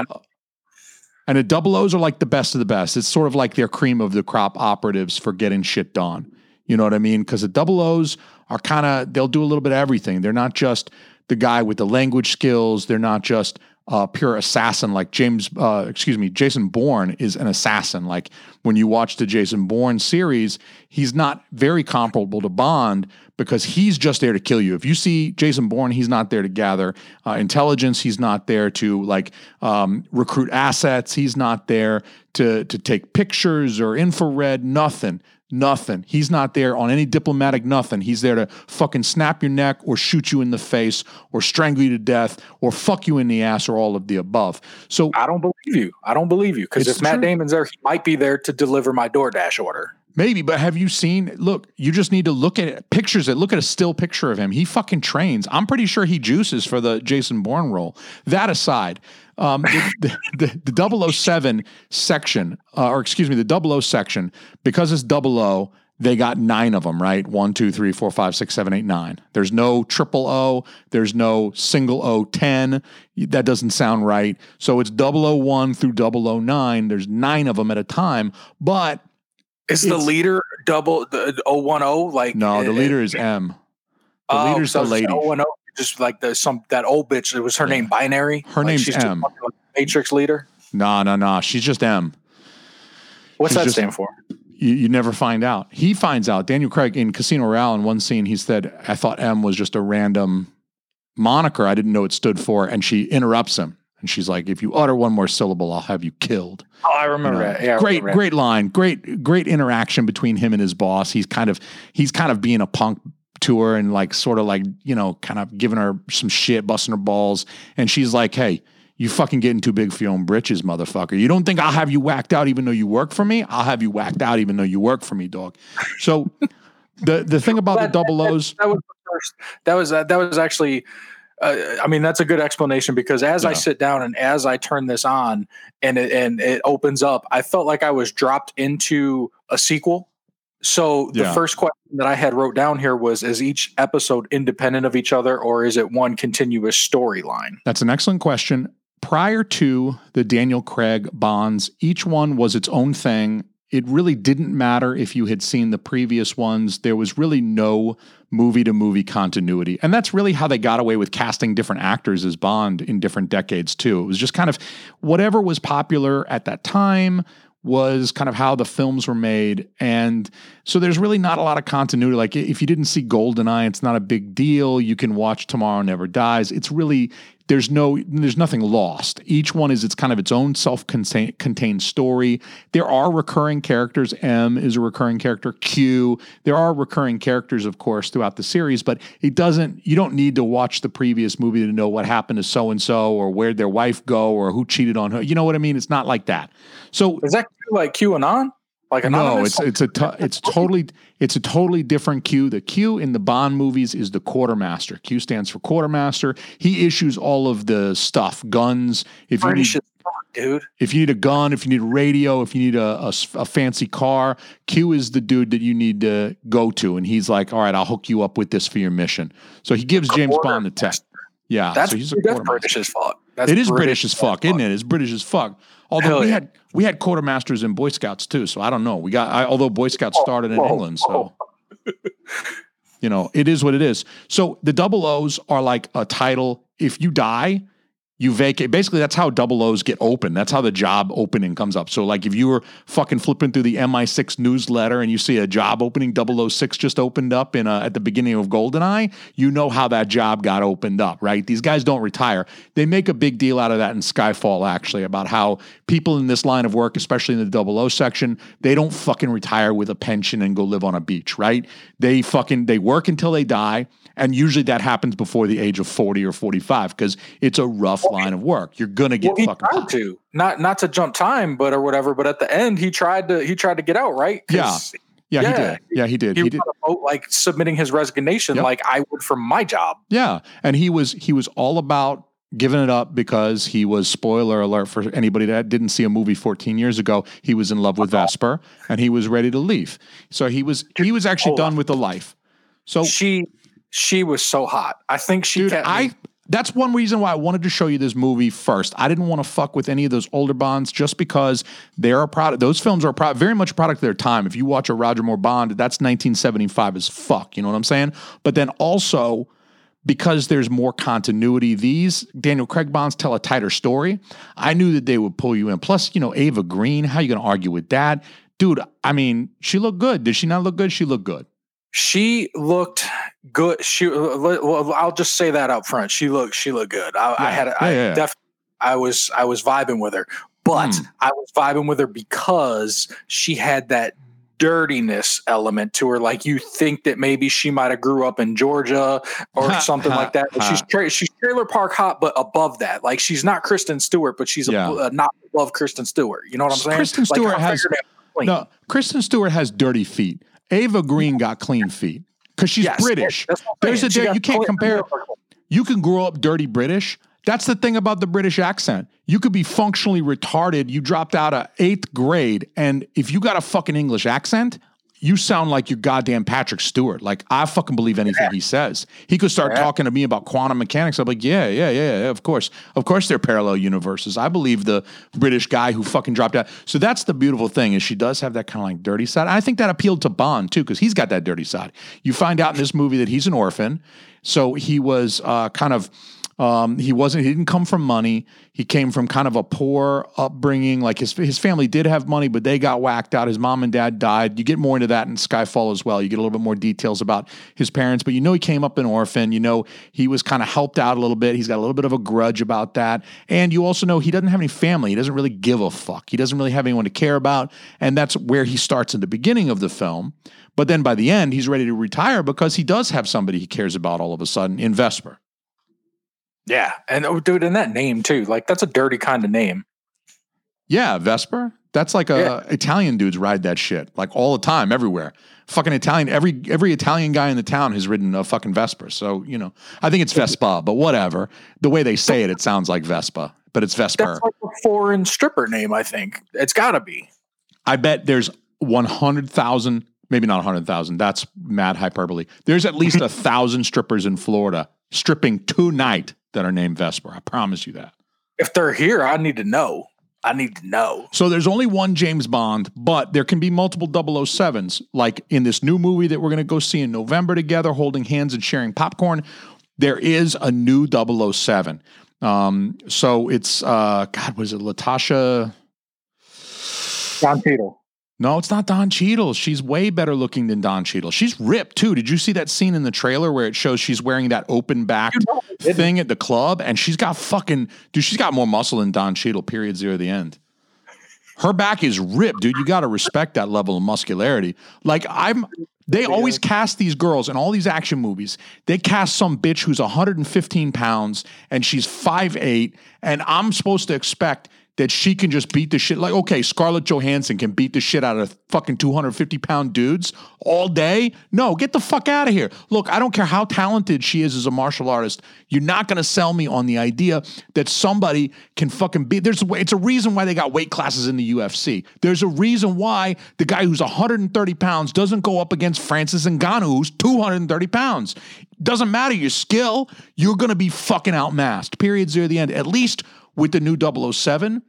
and the Double O's are like the best of the best. It's sort of like their cream of the crop operatives for getting shit done. You know what I mean? Because the Double O's are kind of, they'll do a little bit of everything. They're not just the guy with the language skills. They're not just a pure assassin like James, uh, excuse me, Jason Bourne is an assassin. Like when you watch the Jason Bourne series, he's not very comparable to Bond because he's just there to kill you. If you see Jason Bourne, he's not there to gather uh, intelligence. He's not there to like um, recruit assets. He's not there to to take pictures or infrared, nothing. Nothing. He's not there on any diplomatic nothing. He's there to fucking snap your neck or shoot you in the face or strangle you to death or fuck you in the ass or all of the above. So I don't believe you. I don't believe you. Because if Matt Damon's there, he might be there to deliver my DoorDash order. Maybe, but have you seen, look, you just need to look at it, pictures it, look at a still picture of him. He fucking trains. I'm pretty sure he juices for the Jason Bourne role. That aside, Um, the, the, the double oh seven section, uh, or excuse me, the double oh section, because it's double oh, they got nine of them, right? One, two, three, four, five, six, seven, eight, nine. There's no triple O. There's no single O ten. That doesn't sound right. So it's double oh one through double oh nine. There's nine of them at a time. But is the leader double the oh one oh? Like no, the leader is M. The oh, leader's so the lady. oh one oh, just like the some that old bitch. It was her yeah. name binary. Her like name's she's M. Just like Matrix leader. No, no, no. She's just M. What's she's that just, stand for? You, you never find out. He finds out. Daniel Craig in Casino Royale in one scene, he said, I thought M was just a random moniker. I didn't know it stood for. And she interrupts him. And she's like, if you utter one more syllable, I'll have you killed. Oh, I remember you know, that. Yeah, great, remember great line. Great, great interaction between him and his boss. He's kind of, he's kind of being a punk to her and like, sort of like, you know, kind of giving her some shit, busting her balls. And she's like, hey, you fucking getting too big for your own britches, motherfucker. You don't think I'll have you whacked out even though you work for me? I'll have you whacked out even though you work for me, dog. So the the thing about that, the double O's. That, that was the first. That was, uh, that was actually, uh, I mean, that's a good explanation because as yeah. I sit down and as I turn this on and it, and it opens up, I felt like I was dropped into a sequel. So the yeah. first question that I had wrote down here was, is each episode independent of each other or is it one continuous storyline? That's an excellent question. Prior to the Daniel Craig Bonds, each one was its own thing. It really didn't matter if you had seen the previous ones. There was really no movie-to-movie continuity. And that's really how they got away with casting different actors as Bond in different decades, too. It was just kind of whatever was popular at that time was kind of how the films were made. And so there's really not a lot of continuity. Like, if you didn't see GoldenEye, it's not a big deal. You can watch Tomorrow Never Dies. It's really... There's no, there's nothing lost. Each one is its kind of its own self-contained contained story. There are recurring characters. M is a recurring character. Q. There are recurring characters, of course, throughout the series, but it doesn't, you don't need to watch the previous movie to know what happened to so-and-so or where'd their wife go or who cheated on her. You know what I mean? It's not like that. So is that like QAnon? Like no, it's it's a t- it's totally it's a totally different Q. The Q in the Bond movies is the quartermaster. Q stands for quartermaster. He issues all of the stuff, guns. If you need, dude. If you need a gun, if you need a radio, if you need a, a, a fancy car, Q is the dude that you need to go to, and he's like, all right, I'll hook you up with this for your mission. So he gives James Bond the tech. Yeah, that's, so he's a that's British as fuck. That's it is British, British as fuck, fuck, isn't it? It's British as fuck. Although Hell we yeah. had we had quartermasters in Boy Scouts too, so I don't know. We got I, although Boy Scouts started in whoa, England, whoa. so you know it is what it is. So the double O's are like a title. If you die, you vacate. Basically, that's how double O's get open. That's how the job opening comes up. So like if you were fucking flipping through the M I six newsletter and you see a job opening, double oh six just opened up in a, at the beginning of GoldenEye, you know how that job got opened up, right? These guys don't retire. They make a big deal out of that in Skyfall, actually, about how people in this line of work, especially in the double O section, they don't fucking retire with a pension and go live on a beach, right? They fucking, they work until they die. And usually that happens before the age of forty or forty-five because it's a rough line of work. You're gonna get well, fucking tired. To not not to jump time, but or whatever. But at the end, he tried to he tried to get out, right? Yeah. yeah, yeah, he did. Yeah, he did. He, he did. Vote, like submitting his resignation, yep. like I would for my job. Yeah, and he was he was all about giving it up because he was, spoiler alert for anybody that didn't see a movie fourteen years ago, he was in love with oh. Vesper and he was ready to leave. So he was he was actually oh. done with the life. So she she was so hot. I think she dude, kept I. That's one reason why I wanted to show you this movie first. I didn't want to fuck with any of those older Bonds just because they're a product. Those films are a pro- very much a product of their time. If you watch a Roger Moore Bond, that's nineteen seventy-five as fuck. You know what I'm saying? But then also because there's more continuity, these Daniel Craig Bonds tell a tighter story. I knew that they would pull you in. Plus, you know, Ava Green, how are you going to argue with that? Dude, I mean, she looked good. Did she not look good? She looked good. She looked good. She, well, I'll just say that up front. She looked, she looked good. I, yeah, I had, yeah, I yeah. definitely, I was, I was vibing with her, but mm. I was vibing with her because she had that dirtiness element to her. Like you think that maybe she might've grew up in Georgia or something like that. But she's, tra- she's trailer park hot, but above that, like she's not Kristen Stewart, but she's yeah. a, a not above Kristen Stewart. You know what I'm saying? Kristen Stewart like, has, no, Kristen Stewart has dirty feet. Ava Green got clean feet because she's yes, British. There's a, you can't compare. You can grow up dirty British. That's the thing about the British accent. You could be functionally retarded. You dropped out of eighth grade. And if you got a fucking English accent, you sound like your goddamn Patrick Stewart. Like, I fucking believe anything yeah. he says. He could start yeah. talking to me about quantum mechanics. I'm like, yeah, yeah, yeah, yeah, of course. Of course they're parallel universes. I believe the British guy who fucking dropped out. So that's the beautiful thing, is she does have that kind of like dirty side. I think that appealed to Bond too, because he's got that dirty side. You find out in this movie that he's an orphan. So he was uh, kind of... Um, he wasn't, he didn't come from money. He came from kind of a poor upbringing. Like his, his family did have money, but they got whacked out. His mom and dad died. You get more into that in Skyfall as well. You get a little bit more details about his parents, but you know, he came up an orphan, you know, he was kind of helped out a little bit. He's got a little bit of a grudge about that. And you also know he doesn't have any family. He doesn't really give a fuck. He doesn't really have anyone to care about. And that's where he starts in the beginning of the film. But then by the end, he's ready to retire because he does have somebody he cares about all of a sudden in Vesper. Yeah, and oh, dude, and that name too. Like, that's a dirty kind of name. Yeah, Vesper. That's like a yeah. Italian dudes ride that shit like all the time, everywhere. Fucking Italian. Every every Italian guy in the town has ridden a fucking Vesper. So you know, I think it's Vespa, but whatever. The way they say it, it sounds like Vespa, but it's Vesper. That's like a foreign stripper name. I think it's got to be. I bet there's one hundred thousand, maybe not a hundred thousand. That's mad hyperbole. There's at least a thousand strippers in Florida stripping tonight that are named Vesper. I promise you that. If they're here, I need to know. I need to know. So there's only one James Bond, but there can be multiple double oh sevens. Like in this new movie that we're going to go see in November together, holding hands and sharing popcorn, there is a new double oh seven. Um, so it's, uh, God, was it Latasha? Don Cheadle. No, it's not Don Cheadle. She's way better looking than Don Cheadle. She's ripped too. Did you see that scene in the trailer where it shows she's wearing that open backed you know, thing at the club? And she's got fucking, dude, she's got more muscle than Don Cheadle, period, zero, the end. Her back is ripped, dude. You got to respect that level of muscularity. Like I'm, they always cast these girls in all these action movies. They cast some bitch who's one hundred fifteen pounds and she's five eight, and I'm supposed to expect that she can just beat the shit. Like, okay, Scarlett Johansson can beat the shit out of fucking two hundred fifty pound dudes all day. No, get the fuck out of here. Look, I don't care how talented she is as a martial artist. You're not going to sell me on the idea that somebody can fucking beat. There's a way, it's a reason why they got weight classes in the U F C. There's a reason why the guy who's one hundred thirty pounds doesn't go up against Francis Ngannou, who's two hundred thirty pounds. Doesn't matter your skill. You're going to be fucking outmassed. Period, zero, the end. At least with the new double oh seven,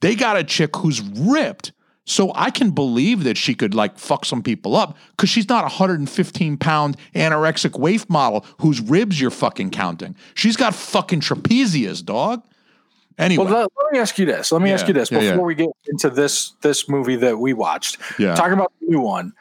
they got a chick who's ripped. So I can believe that she could like fuck some people up because she's not a one hundred fifteen pound anorexic waif model whose ribs you're fucking counting. She's got fucking trapezius, dog. Anyway. Well, let, let me ask you this. Let me yeah, ask you this yeah, before yeah. we get into this, this movie that we watched. Yeah. Talking about the new one.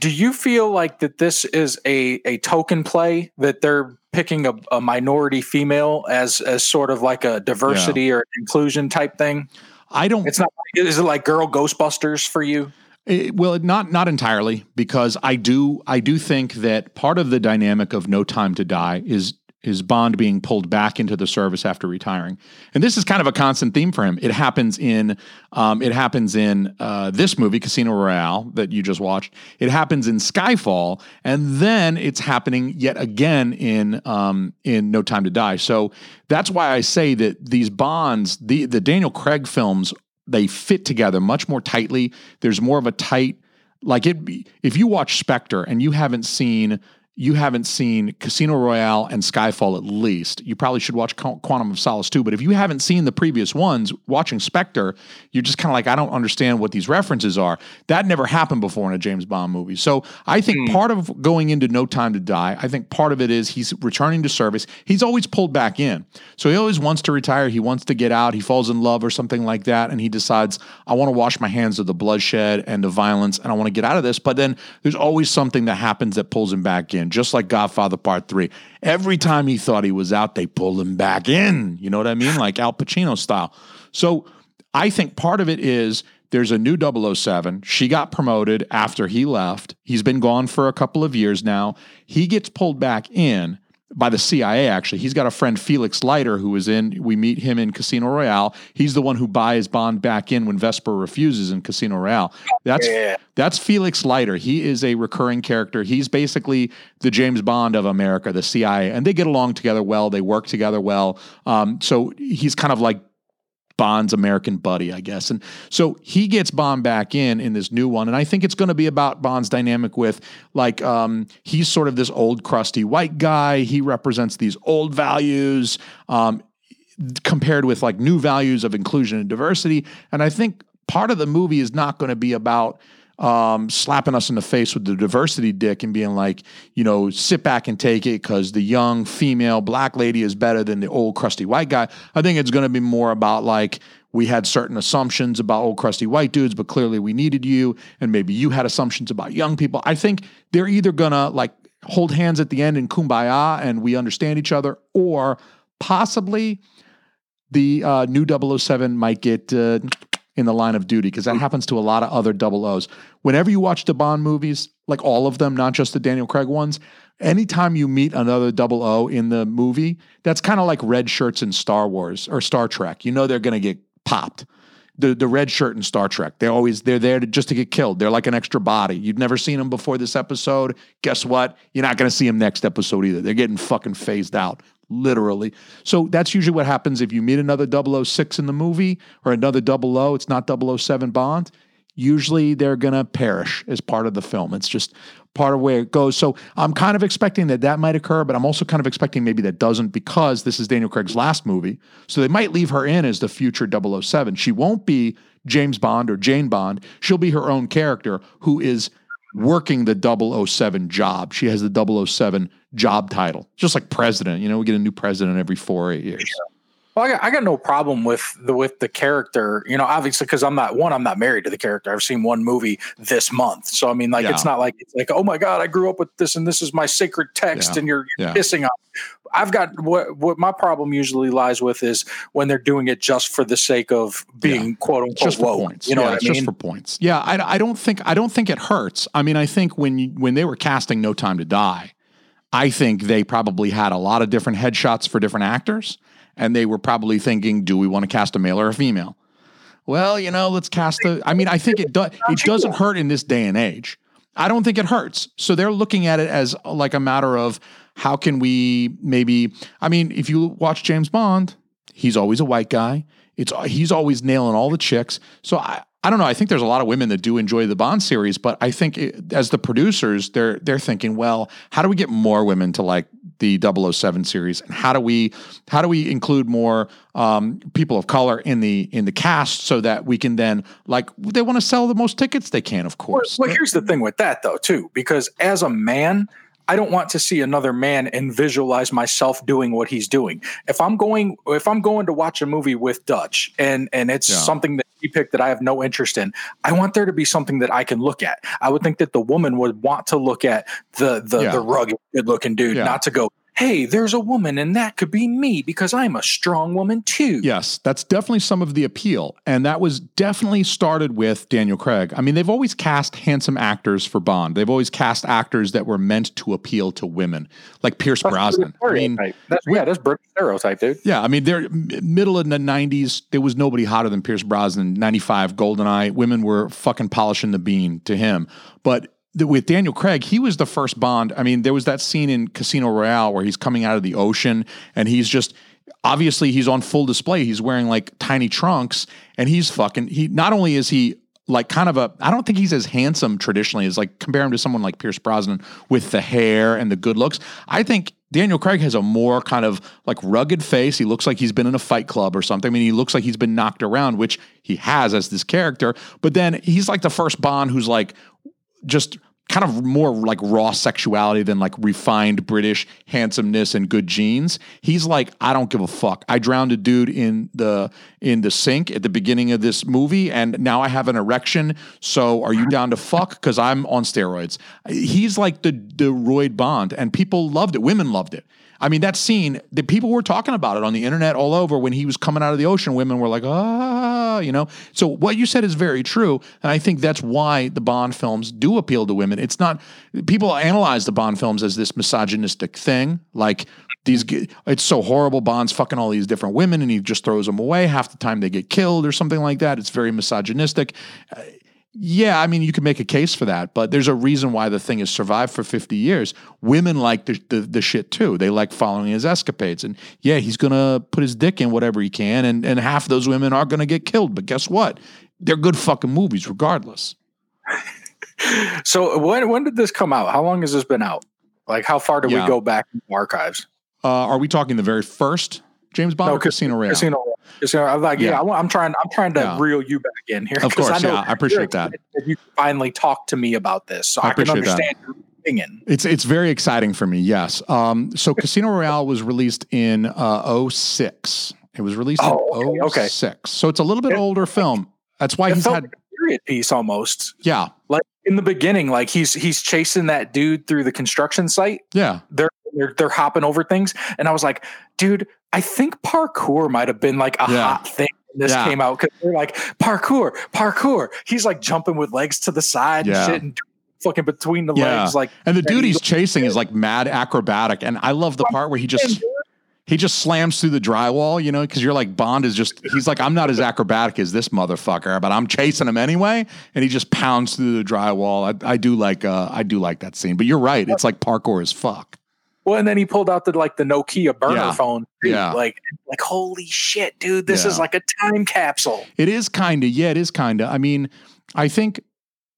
Do you feel like that this is a, a token play that they're picking a, a minority female as, as sort of like a diversity yeah. or inclusion type thing? I don't. It's not. Is it like Girl Ghostbusters for you? It, well, not not entirely, because I do I do think that part of the dynamic of No Time to Die is is Bond being pulled back into the service after retiring, and this is kind of a constant theme for him. It happens in um, it happens in uh, this movie, Casino Royale, that you just watched. It happens in Skyfall, and then it's happening yet again in um, in No Time to Die. So that's why I say that these Bonds, the the Daniel Craig films, they fit together much more tightly. There's more of a tight, like it. If you watch Spectre and you haven't seen. You haven't seen Casino Royale and Skyfall at least. You probably should watch Quantum of Solace too, but if you haven't seen the previous ones, watching Spectre, you're just kind of like, I don't understand what these references are. That never happened before in a James Bond movie. So I think mm. part of going into No Time to Die, I think part of it is he's returning to service. He's always pulled back in. So he always wants to retire. He wants to get out. He falls in love or something like that, and he decides, I want to wash my hands of the bloodshed and the violence, and I want to get out of this. But then there's always something that happens that pulls him back in. Just like Godfather Part Three, every time he thought he was out, they pulled him back in. You know what I mean? Like Al Pacino style. So I think part of it is there's a new double oh seven. She got promoted after he left. He's been gone for a couple of years now. He gets pulled back in, by the C I A, actually. He's got a friend, Felix Leiter, who is in, we meet him in Casino Royale. He's the one who buys Bond back in when Vesper refuses in Casino Royale. That's yeah. that's Felix Leiter. He is a recurring character. He's basically the James Bond of America, the C I A, and they get along together well. They work together well. Um, so he's kind of like Bond's American buddy, I guess. And so he gets Bond back in, in this new one. And I think it's going to be about Bond's dynamic with, like, um, he's sort of this old crusty white guy. He represents these old values, um, compared with like new values of inclusion and diversity. And I think part of the movie is not going to be about, um, slapping us in the face with the diversity dick and being like, you know, sit back and take it because the young female black lady is better than the old crusty white guy. I think it's going to be more about like, we had certain assumptions about old crusty white dudes, but clearly we needed you. And maybe you had assumptions about young people. I think they're either going to like hold hands at the end in kumbaya and we understand each other, or possibly the, uh, new double oh seven might get, uh, in the line of duty, because that happens to a lot of other double O's. Whenever you watch the Bond movies, like all of them, not just the Daniel Craig ones, anytime you meet another double O in the movie, that's kind of like red shirts in Star Wars or Star Trek. You know they're going to get popped. The the red shirt in Star Trek, they're always, they're there to, just to get killed. They're like an extra body. You've never seen them before this episode. Guess what? You're not going to see them next episode either. They're getting fucking phased out. Literally. So that's usually what happens if you meet another double oh six in the movie or another double oh, it's not double oh seven Bond. Usually they're going to perish as part of the film. It's just part of where it goes. So I'm kind of expecting that that might occur, but I'm also kind of expecting maybe that doesn't, because this is Daniel Craig's last movie. So they might leave her in as the future double oh seven. She won't be James Bond or Jane Bond. She'll be her own character who is working the double oh seven job. She has the double oh seven job title, just like president. You know, we get a new president every four or eight years. Yeah. Well, I got, I got no problem with the with the character. You know, obviously, because I'm not one. I'm not married to the character. I've seen one movie this month, so I mean, like, yeah. it's not like it's like, oh my God, I grew up with this, and this is my sacred text, yeah. and you're, you're yeah. pissing off. I've got what what my problem usually lies with is when they're doing it just for the sake of being yeah. quote unquote just for woke. Points. You know yeah, what it's I mean? Just for points. Yeah, I, I don't think I don't think it hurts. I mean, I think when you, when they were casting No Time to Die, I think they probably had a lot of different headshots for different actors, and they were probably thinking, do we want to cast a male or a female? Well, you know, let's cast a, I mean, I think it does, it doesn't hurt in this day and age. I don't think it hurts. So they're looking at it as like a matter of how can we maybe, I mean, if you watch James Bond, he's always a white guy. It's, he's always nailing all the chicks. So I, I don't know. I think there's a lot of women that do enjoy the Bond series, but I think it, as the producers, they're they're thinking, well, how do we get more women to like the double oh seven series, and how do we how do we include more um, people of color in the in the cast so that we can then, like, they want to sell the most tickets they can, of course. Well, well, here's the thing with that though too, because as a man, I don't want to see another man and visualize myself doing what he's doing. If I'm going, if I'm going to watch a movie with Dutch and, and it's yeah. something that he picked that I have no interest in, I want there to be something that I can look at. I would think that the woman would want to look at the, the, yeah. the rugged good looking dude, yeah. not to go, hey, there's a woman and that could be me because I'm a strong woman too. Yes, that's definitely some of the appeal. And that was definitely started with Daniel Craig. I mean, they've always cast handsome actors for Bond. They've always cast actors that were meant to appeal to women, like Pierce Brosnan. I mean, that's, yeah, that's British stereotype, dude. Yeah, I mean, they're middle of the nineties, there was nobody hotter than Pierce Brosnan, ninety-five, GoldenEye. Women were fucking polishing the bean to him. But with Daniel Craig, he was the first Bond. I mean, there was that scene in Casino Royale where he's coming out of the ocean and he's just, obviously he's on full display. He's wearing like tiny trunks and he's fucking, he not only is he like kind of a, I don't think he's as handsome traditionally as like, compare him to someone like Pierce Brosnan with the hair and the good looks. I think Daniel Craig has a more kind of like rugged face. He looks like he's been in a fight club or something. I mean, he looks like he's been knocked around, which he has as this character, but then he's like the first Bond who's like just kind of more like raw sexuality than like refined British handsomeness and good genes. He's like, I don't give a fuck. I drowned a dude in the in the sink at the beginning of this movie, and now I have an erection. So are you down to fuck? Because I'm on steroids. He's like the the roid Bond, and people loved it. Women loved it. I mean, that scene, the people were talking about it on the internet all over when he was coming out of the ocean. Women were like, ah, you know. So what you said is very true. And I think that's why the Bond films do appeal to women. It's not, people analyze the Bond films as this misogynistic thing. Like, these, it's so horrible. Bond's fucking all these different women and he just throws them away. Half the time they get killed or something like that. It's very misogynistic. Yeah, I mean, you can make a case for that, but there's a reason why the thing has survived for fifty years. Women like the the, the shit too. They like following his escapades. And yeah, he's going to put his dick in whatever he can, and, and half of those women are going to get killed. But guess what? They're good fucking movies regardless. So when when did this come out? How long has this been out? Like, how far do yeah. we go back in archives? Uh, are we talking the very first James Bond no, or Casino Royale? Casino Royale. So I'm like, yeah, yeah, I'm trying. I'm trying to yeah. reel you back in here. Of course, I know yeah, I appreciate that. that you finally talked to me about this, so I, I can understand that. Your opinion. It's it's very exciting for me. Yes. Um. So Casino Royale was released in uh, oh six. It was released oh, in okay, oh six. Okay. So it's a little bit it, older film. That's why he's had like a period piece almost. Yeah. Like in the beginning, like he's he's chasing that dude through the construction site. Yeah. They're they're, they're hopping over things, and I was like, dude. I think parkour might have been like a yeah. hot thing when this yeah. came out, because they're like, parkour, parkour. He's like jumping with legs to the side yeah. and shit and fucking between the yeah. legs. Like, and the dude he's chasing is like mad acrobatic. And I love the part where he just he just slams through the drywall, you know, because you're like, Bond is just, he's like, I'm not as acrobatic as this motherfucker, but I'm chasing him anyway. And he just pounds through the drywall. I, I do like uh, I do like that scene, but you're right. It's like parkour as fuck. Well, and then he pulled out the like the Nokia burner yeah. phone. Dude. Yeah. Like, like, holy shit, dude, this yeah. is like a time capsule. It is kind of. Yeah, it is kind of. I mean, I think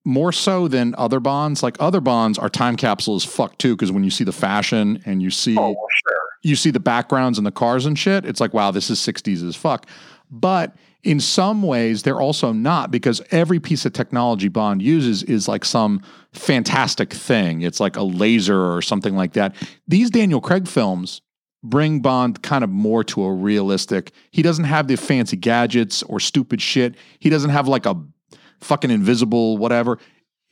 more so than other Bonds, like other Bonds are time capsules fuck too. Cause when you see the fashion and you see, oh, sure. you see the backgrounds and the cars and shit, it's like, wow, this is sixties as fuck. But in some ways, they're also not, because every piece of technology Bond uses is like some fantastic thing. It's like a laser or something like that. These Daniel Craig films bring Bond kind of more to a realistic. He doesn't have the fancy gadgets or stupid shit. He doesn't have like a fucking invisible whatever.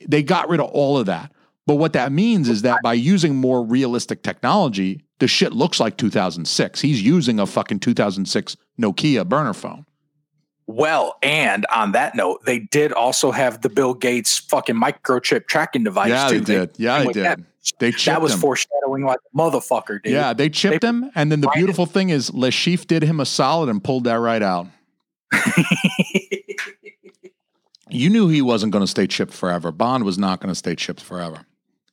They got rid of all of that. But what that means is that by using more realistic technology, the shit looks like two thousand six. He's using a fucking two thousand six Nokia burner phone. Well, and on that note, they did also have the Bill Gates fucking microchip tracking device. Yeah, too. they did. Yeah, they did. That, they chipped that was him. Foreshadowing like a motherfucker, dude. Yeah, they chipped they him. And then the beautiful it. thing is, Le Chiffre did him a solid and pulled that right out. You knew he wasn't going to stay chipped forever. Bond was not going to stay chipped forever.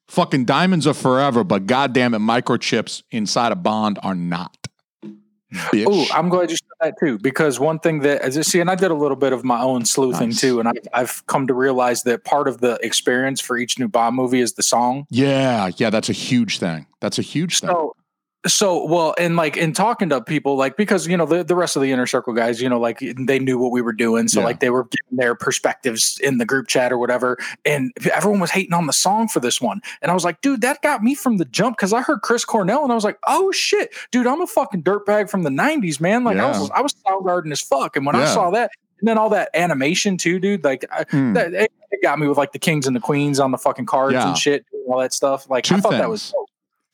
Fucking diamonds are forever, but goddamn it, microchips inside a Bond are not. Oh, I'm glad you said that too, because one thing that, as you see, and I did a little bit of my own sleuthing nice. too, and I've, I've come to realize that part of the experience for each new Bond movie is the song. Yeah, yeah, that's a huge thing. That's a huge thing. So, so well, and like in talking to people, like because you know the, the rest of the Inner Circle guys, you know, like they knew what we were doing, so yeah. like they were getting their perspectives in the group chat or whatever, and everyone was hating on the song for this one, and I was like, dude, that got me from the jump, because I heard Chris Cornell, and I was like, oh shit, dude, I'm a fucking dirtbag from the nineties, man. Like yeah. I was, I was Soundgarden as fuck, and when yeah. I saw that, and then all that animation too, dude, like I, mm. that, it, it got me with like the Kings and the Queens on the fucking cards yeah. and shit, and all that stuff. Like Two I thought things. that was. Dope.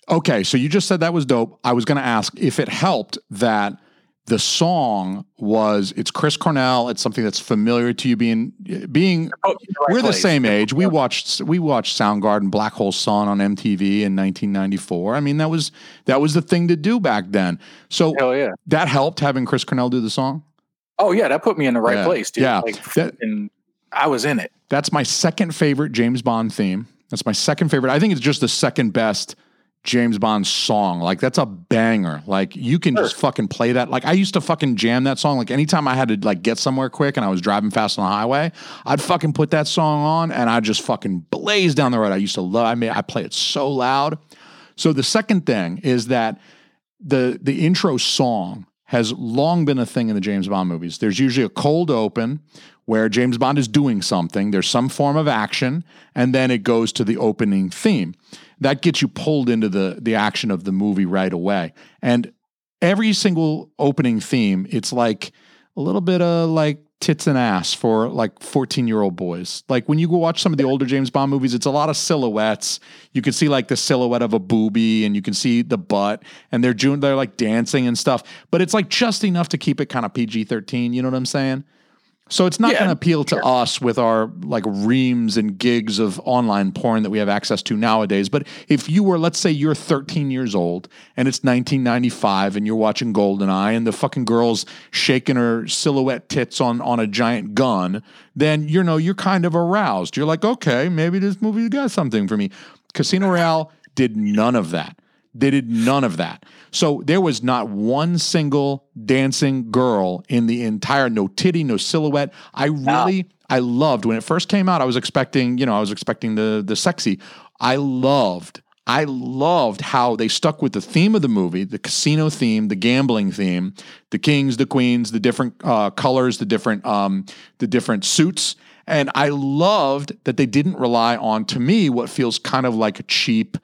Okay, so you just said that was dope. I was going to ask if it helped that the song was, it's Chris Cornell, it's something that's familiar to you being, being. Oh, we're the same age. We watched we watched Soundgarden, Black Hole Sun on M T V in nineteen ninety-four. I mean, that was that was the thing to do back then. So Hell yeah. that helped, having Chris Cornell do the song? Oh, yeah, that put me in the right yeah. place, dude. Yeah. Like, that, and I was in it. That's my second favorite James Bond theme. That's my second favorite. I think it's just the second best James Bond song. Like, that's a banger. Like, you can sure. just fucking play that. Like, I used to fucking jam that song. Like, anytime I had to like get somewhere quick and I was driving fast on the highway, I'd fucking put that song on and I just fucking blaze down the road. I used to love, I mean, I play it so loud. So the second thing is that the the intro song has long been a thing in the James Bond movies. There's usually a cold open where James Bond is doing something, there's some form of action, and then it goes to the opening theme. That gets you pulled into the the action of the movie right away. And every single opening theme, it's like a little bit of like tits and ass for like fourteen year old boys. Like when you go watch some of the older James Bond movies, it's a lot of silhouettes. You can see like the silhouette of a boobie and you can see the butt and they're doing, they're like dancing and stuff, but it's like just enough to keep it kind of P G thirteen. You know what I'm saying? So it's not yeah, going to appeal to sure. us with our like reams and gigs of online porn that we have access to nowadays. But if you were, let's say you're thirteen years old and it's nineteen ninety-five and you're watching GoldenEye and the fucking girl's shaking her silhouette tits on, on a giant gun, then, you know, you're kind of aroused. You're like, okay, maybe this movie got something for me. Casino Royale did none of that. They did none of that. So there was not one single dancing girl in the entire, no titty, no silhouette. I really, I loved when it first came out, I was expecting, you know, I was expecting the the sexy. I loved, I loved how they stuck with the theme of the movie, the casino theme, the gambling theme, the kings, the queens, the different uh, colors, the different, um, the different suits. And I loved that they didn't rely on, to me, what feels kind of like a cheap,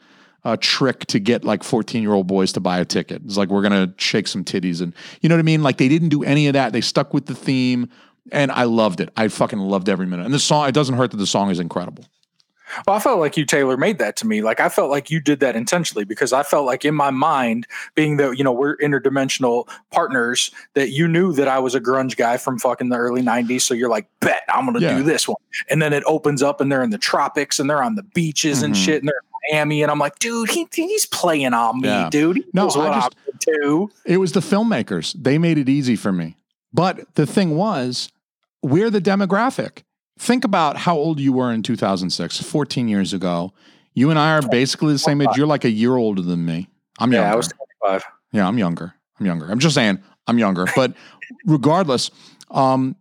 a trick to get like fourteen year old boys to buy a ticket. It's like, we're going to shake some titties and you know what I mean? Like they didn't do any of that. They stuck with the theme and I loved it. I fucking loved every minute. And the song, it doesn't hurt that the song is incredible. Well, I felt like you tailor-made that to me. Like I felt like you did that intentionally because I felt like in my mind, being that, you know, we're interdimensional partners, that you knew that I was a grunge guy from fucking the early nineties. So you're like, bet I'm going to yeah. do this one. And then it opens up and they're in the tropics and they're on the beaches mm-hmm. and shit. And they're in Miami. And I'm like, dude, he, he's playing on me, yeah. dude. He no, knows what I just, I'm do. It was the filmmakers. They made it easy for me. But the thing was, we're the demographic. Think about how old you were in two thousand six, fourteen years ago. You and I are basically the same age. You're like a year older than me. I'm younger. Yeah, I was twenty-five. Yeah, I'm younger. I'm younger. I'm just saying I'm younger. But regardless, um,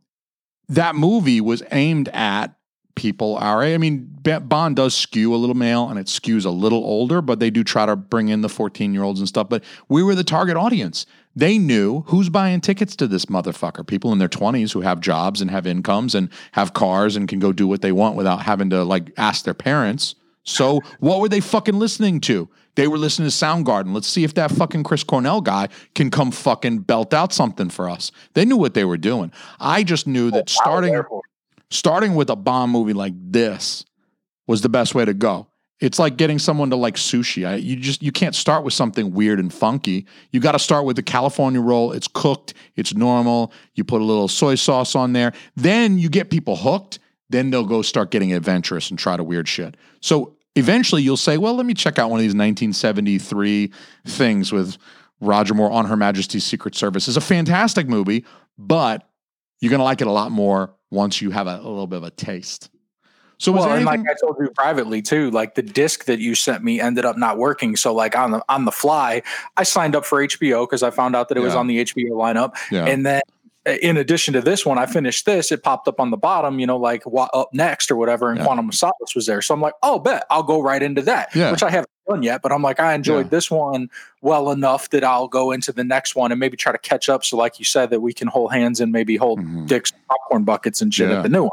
that movie was aimed at people our age. I mean, Bond does skew a little male and it skews a little older, but they do try to bring in the fourteen-year-olds and stuff. But we were the target audience. They knew who's buying tickets to this motherfucker. People in their twenties who have jobs and have incomes and have cars and can go do what they want without having to like ask their parents. So what were they fucking listening to? They were listening to Soundgarden. Let's see if that fucking Chris Cornell guy can come fucking belt out something for us. They knew what they were doing. I just knew that starting, starting with a Bond movie like this was the best way to go. It's like getting someone to like sushi. I, you just you can't start with something weird and funky. You got to start with the California roll. It's cooked. It's normal. You put a little soy sauce on there. Then you get people hooked. Then they'll go start getting adventurous and try to weird shit. So eventually you'll say, well, let me check out one of these nineteen seventy-three things with Roger Moore on Her Majesty's Secret Service. It's a fantastic movie, but you're going to like it a lot more once you have a, a little bit of a taste. So well, anything- and like I told you privately too, like the disc that you sent me ended up not working. So like on the on the fly, I signed up for H B O because I found out that it yeah. was on the H B O lineup. Yeah. And then in addition to this one, I finished this. It popped up on the bottom, you know, like what, up next or whatever. And yeah. Quantum of Solace was there. So I'm like, oh, bet I'll go right into that, yeah. which I haven't done yet. But I'm like, I enjoyed yeah. this one well enough that I'll go into the next one and maybe try to catch up. So like you said, that we can hold hands and maybe hold mm-hmm. dicks and popcorn buckets and shit yeah. at the new one.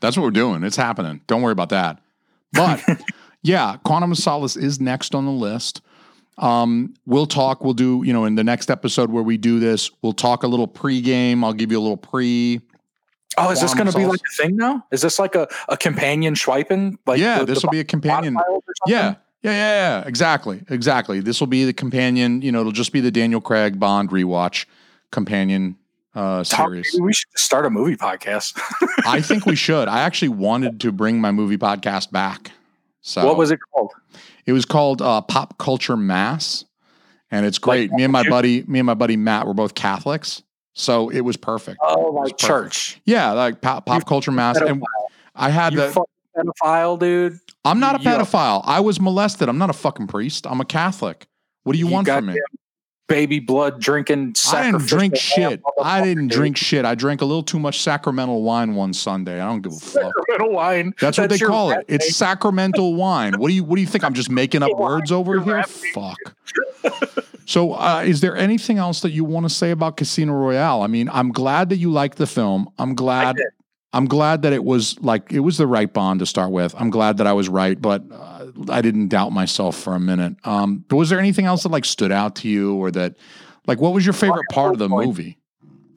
That's what we're doing. It's happening. Don't worry about that. But yeah, Quantum of Solace is next on the list. Um, we'll talk. We'll do, you know, in the next episode where we do this, we'll talk a little pregame. I'll give you a little pre. Oh, is Quantum this going to be like a thing now? Is this like a, a companion swiping? Like yeah, the, this the will be a companion. Yeah. Yeah, yeah, yeah. Exactly. Exactly. This will be the companion. You know, it'll just be the Daniel Craig Bond rewatch companion Uh, series. Maybe we should start a movie podcast. I think we should. I actually wanted to bring my movie podcast back. So what was it called? It was called uh, Pop Culture Mass, and it's great. Like, me and my you? buddy, me and my buddy Matt, were both Catholics, so it was perfect. Oh, like perfect. Church? Yeah, like pop, pop culture mass. And I had the pedophile dude. I'm not a pedophile. I was molested. I'm not a fucking priest. I'm a Catholic. What do you, you want from me? Him. Baby blood drinking. I didn't drink shit. I didn't drink shit. I drank a little too much sacramental wine one Sunday. I don't give a fuck. Sacramental wine. That's, That's what they call it. Name. It's sacramental wine. What do you What do you think? I'm just making up words over here. Fuck. So, uh, is there anything else that you want to say about Casino Royale? I mean, I'm glad that you liked the film. I'm glad. I'm glad that it was like it was the right Bond to start with. I'm glad that I was right, but uh, I didn't doubt myself for a minute. Um, but was there anything else that like stood out to you, or that like what was your favorite part of the movie?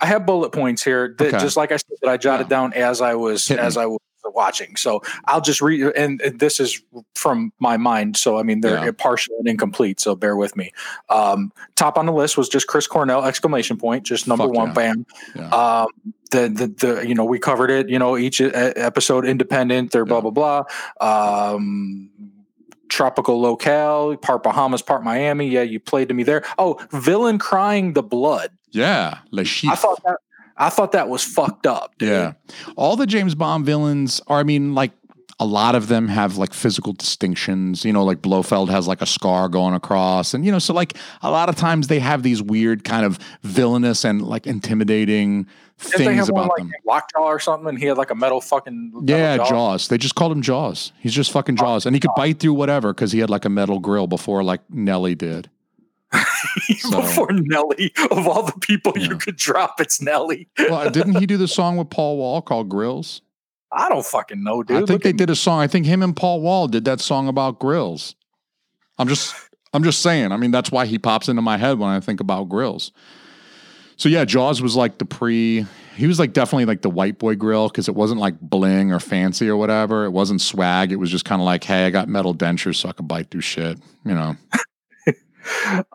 I have bullet points here that okay. just like I said that I jotted yeah. down as I was Hit as me. I was watching. So I'll just read, and, and this is from my mind. So I mean, they're yeah. partial and incomplete. So bear with me. Um, top on the list was just Chris Cornell exclamation point, just number Fuck one, yeah. bam. Yeah. Um, the, the the you know we covered it. You know each episode independent. They're yeah. blah blah blah. Um, tropical locale, part Bahamas, part Miami. Yeah, you played to me there. Oh, villain crying the blood. Yeah, Le Chiffre. I thought that I thought that was fucked up, dude. Yeah, all the James Bond villains are. I mean, like a lot of them have like physical distinctions. You know, like Blofeld has like a scar going across, and you know, so like a lot of times they have these weird kind of villainous and like intimidating things they have about one, them. Like Lockjaw or something, and he had like a metal fucking metal yeah jaw. Jaws. They just called him Jaws. He's just fucking Jaws, and he could bite through whatever because he had like a metal grill before like Nelly did. So, before Nelly, of all the people yeah. you could drop, it's Nelly. Well, didn't he do the song with Paul Wall called Grills? I don't fucking know, dude. I think Look they did a song. I think him and Paul Wall did that song about grills. I'm just, I'm just saying. I mean, that's why he pops into my head when I think about grills. So yeah, Jaws was like the pre. He was like definitely like the white boy grill because it wasn't like bling or fancy or whatever. It wasn't swag. It was just kind of like, hey, I got metal dentures, so I can bite through shit, you know.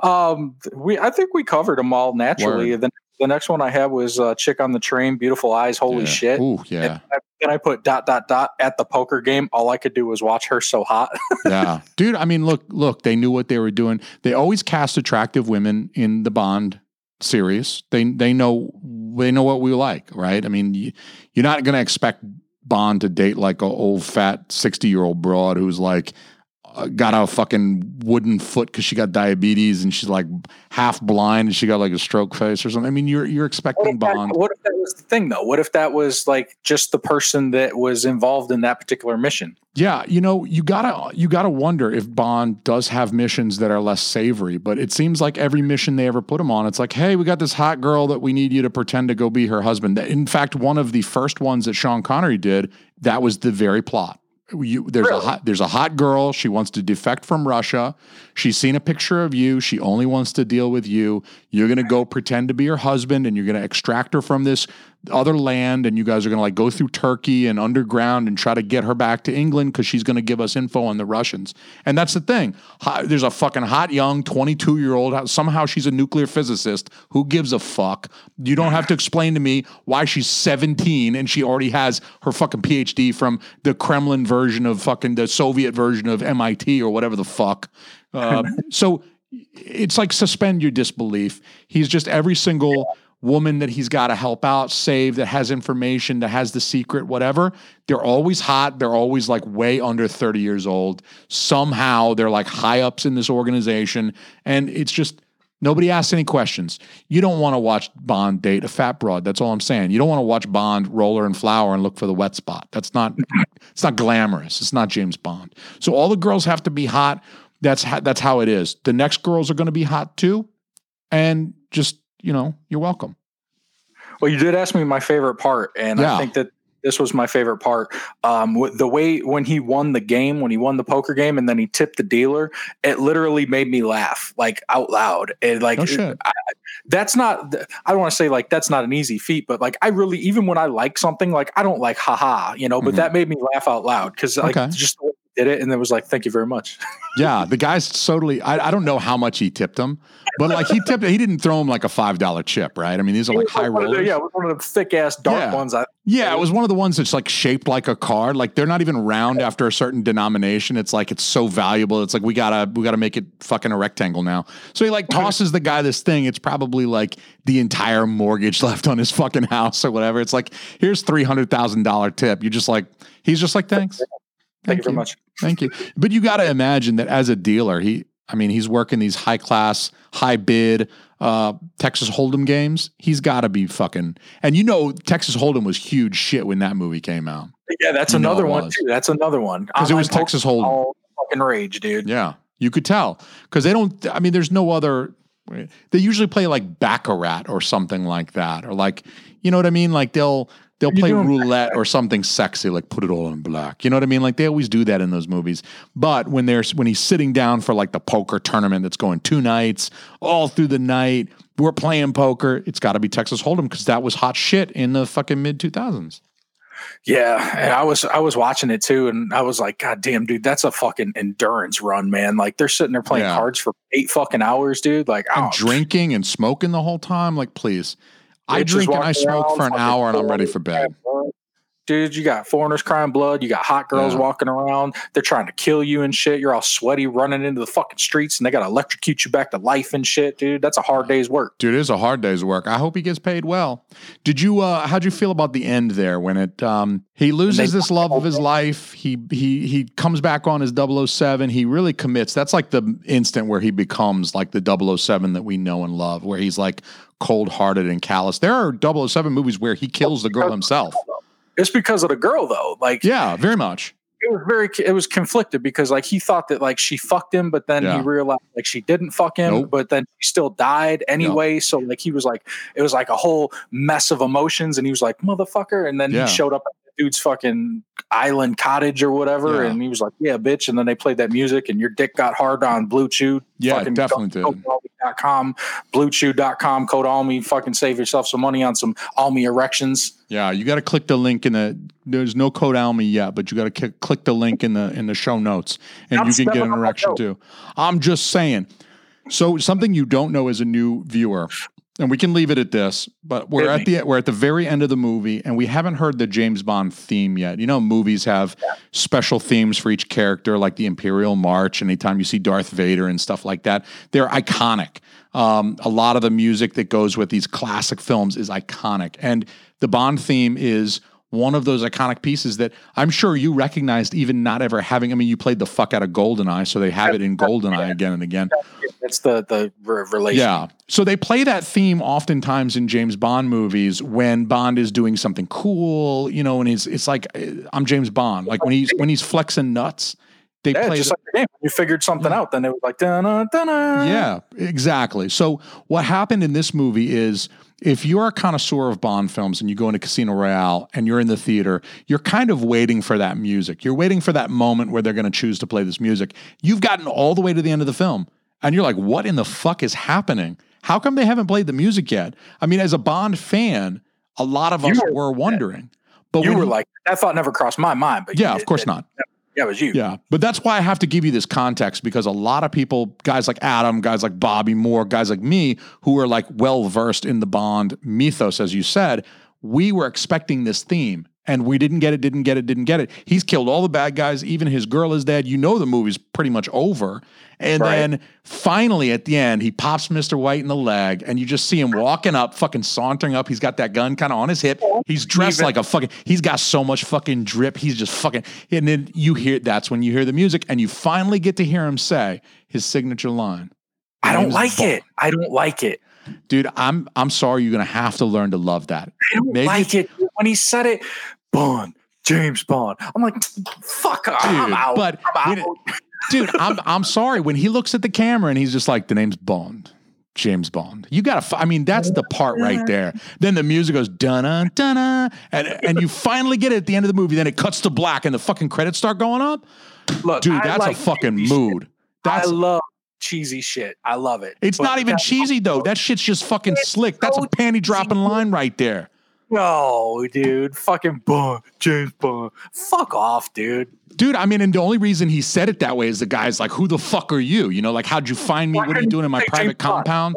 Um, we I think we covered them all naturally. The, the next one I had was uh, Chick on the Train, Beautiful Eyes, Holy yeah. Shit. Ooh, yeah. And I, and I put dot, dot, dot at the poker game. All I could do was watch her so hot. Yeah. Dude, I mean, look, look, they knew what they were doing. They always cast attractive women in the Bond series. They they know they know what we like, right? I mean, you, you're not going to expect Bond to date like an old fat sixty-year-old broad who's like, got a fucking wooden foot because she got diabetes and she's like half blind and she got like a stroke face or something. I mean, you're you're expecting what Bond. That, what if that was the thing though? What if that was like just the person that was involved in that particular mission? Yeah, you know, you gotta you gotta wonder if Bond does have missions that are less savory. But it seems like every mission they ever put him on, it's like, hey, we got this hot girl that we need you to pretend to go be her husband. In fact, one of the first ones that Sean Connery did, that was the very plot. You, there's really? a hot, there's a hot girl. She wants to defect from Russia. She's seen a picture of you. She only wants to deal with you. You're going to go pretend to be her husband and you're going to extract her from this other land. And you guys are going to like go through Turkey and underground and try to get her back to England. Cause she's going to give us info on the Russians. And that's the thing. Hot, there's a fucking hot, young twenty-two year old. Somehow she's a nuclear physicist. Who gives a fuck? You don't have to explain to me why she's seventeen and she already has her fucking P H D from the Kremlin version. Version of fucking the Soviet version of M I T or whatever the fuck. Uh, so it's like suspend your disbelief. He's just every single woman that he's got to help out, save, that has information, that has the secret, whatever. They're always hot. They're always like way under thirty years old. Somehow they're like high ups in this organization. And it's just nobody asks any questions. You don't want to watch Bond date a fat broad. That's all I'm saying. You don't want to watch Bond roller and flower and look for the wet spot. That's not, it's not glamorous. It's not James Bond. So all the girls have to be hot. That's how, that's how it is. The next girls are going to be hot too. And just, you know, you're welcome. Well, you did ask me my favorite part. And yeah. I think that this was my favorite part. Um, the way when he won the game, when he won the poker game and then he tipped the dealer, it literally made me laugh like out loud. And like, no I, that's not, I don't want to say like, that's not an easy feat, but like, I really, even when I like something, like I don't like, haha, you know, but mm-hmm. that made me laugh out loud. Cause like okay. just did it. And it was like, thank you very much. Yeah. The guy's totally, I, I don't know how much he tipped him, but like he tipped, he didn't throw him like a five dollar chip. Right. I mean, these are like high rollers. The, yeah. One of the thick ass dark yeah. ones. I, yeah. It was one of the ones that's like shaped like a card. Like they're not even round after a certain denomination. It's like, it's so valuable. It's like, we gotta, we gotta make it fucking a rectangle now. So he like tosses the guy this thing. It's probably like the entire mortgage left on his fucking house or whatever. It's like, here's three hundred thousand dollars tip. You're just like, he's just like, thanks. Thank, Thank you very much. Thank you. But you got to imagine that as a dealer, he, I mean, he's working these high class, high bid, uh, Texas Hold'em games. He's got to be fucking, and you know, Texas Hold'em was huge shit when that movie came out. Yeah. That's you another one too. That's another one. Cause it was Texas Hold'em. All fucking rage, dude. Yeah. You could tell. Cause they don't, I mean, there's no other They usually play like Baccarat or something like that, or like, you know what I mean? Like they'll they'll play roulette or something sexy, like put it all in black. You know what I mean? Like they always do that in those movies. But when there's when he's sitting down for like the poker tournament that's going two nights all through the night, we're playing poker. It's got to be Texas Hold'em because that was hot shit in the fucking mid two thousands. Yeah, and I was I was watching it too, and I was like, God damn, dude, that's a fucking endurance run, man. Like they're sitting there playing yeah. cards for eight fucking hours, dude. Like I'm drinking and smoking the whole time. Like, please, dude, I drink and I smoke for an hour, and I'm ready for bed. Dude, you got foreigners crying blood. You got hot girls yeah. walking around. They're trying to kill you and shit. You're all sweaty running into the fucking streets, and they got to electrocute you back to life and shit, dude. That's a hard day's work. Dude, it is a hard day's work. I hope he gets paid well. Did you? Uh, how'd you feel about the end there when it? Um, he loses this love of his life. He he he comes back on his double oh seven. He really commits. That's like the instant where he becomes like the double oh seven that we know and love, where he's like cold-hearted and callous. There are double oh seven movies where he kills the girl himself. It's because of the girl, though. Like, yeah, very much. It was very, it was conflicted because, like, he thought that like she fucked him, but then yeah. he realized like she didn't fuck him, nope. but then she still died anyway. Nope. So like he was like, it was like a whole mess of emotions, and he was like, motherfucker, and then yeah. he showed up at the dude's fucking island cottage or whatever, yeah. and he was like, yeah, bitch, and then they played that music, and your dick got hard on Blue Chew. Yeah, fucking definitely did. Com, blue chew dot com, code A L M I, fucking save yourself some money on some A L M I erections. Yeah, you got to click the link in the, there's no code A L M I yet, but you got to click the link in the in the show notes, and I'm you can get an erection too. I'm just saying. So something you don't know as a new viewer, and we can leave it at this, but we're at the we're at the very end of the movie, and we haven't heard the James Bond theme yet. You know, movies have yeah. special themes for each character, like the Imperial March. Anytime you see Darth Vader and stuff like that, they're iconic. Um, a lot of the music that goes with these classic films is iconic, and the Bond theme is one of those iconic pieces that I'm sure you recognized, even not ever having. I mean, you played the fuck out of GoldenEye, so they have it in GoldenEye again and again. That's the the relation. Yeah. So they play that theme oftentimes in James Bond movies when Bond is doing something cool, you know, and he's it's like I'm James Bond, like when he's when he's flexing nuts. They yeah, play just the, like the game. You figured something yeah. out, then it was like da-na, da-na. Yeah, exactly. So what happened in this movie is, if you're a connoisseur of Bond films and you go into Casino Royale and you're in the theater, you're kind of waiting for that music. You're waiting for that moment where they're going to choose to play this music. You've gotten all the way to the end of the film, and you're like, what in the fuck is happening? How come they haven't played the music yet? I mean, as a Bond fan, a lot of us were, were wondering. But you were he, like, that thought never crossed my mind. But yeah, of course it, not. It, Yeah, it was you. Yeah, but that's why I have to give you this context, because a lot of people, guys like Adam, guys like Bobby Moore, guys like me, who are like well-versed in the Bond mythos, as you said, we were expecting this theme, and we didn't get it, didn't get it, didn't get it. He's killed all the bad guys. Even his girl is dead. You know the movie's pretty much over. And right. then finally at the end, he pops Mister White in the leg, and you just see him walking up, fucking sauntering up. He's got that gun kind of on his hip. He's dressed Even. like a fucking, he's got so much fucking drip. He's just fucking, and then you hear, that's when you hear the music, and you finally get to hear him say his signature line. I don't like Bond. it. I don't like it. Dude, I'm I'm sorry. You're gonna have to learn to love that. I don't Maybe like it when he said it. Bond, James Bond. I'm like, fuck off. I'm out. But I'm out. dude, I'm I'm sorry when he looks at the camera and he's just like, the name's Bond, James Bond. You gotta. F- I mean, that's the part right there. Then the music goes dun dun dun, and and you finally get it at the end of the movie. Then it cuts to black and the fucking credits start going up. Look, dude, I that's like a fucking mood. That's, I love. cheesy shit. I love it. It's but not even cheesy though. That shit's just fucking it's slick. So that's a panty dropping line right there. No, dude. Fucking Bond, James Bond. Fuck off, dude. Dude, I mean, and the only reason he said it that way is the guy's like, who the fuck are you? You know, like, how'd you find me? What are you doing in my private compound?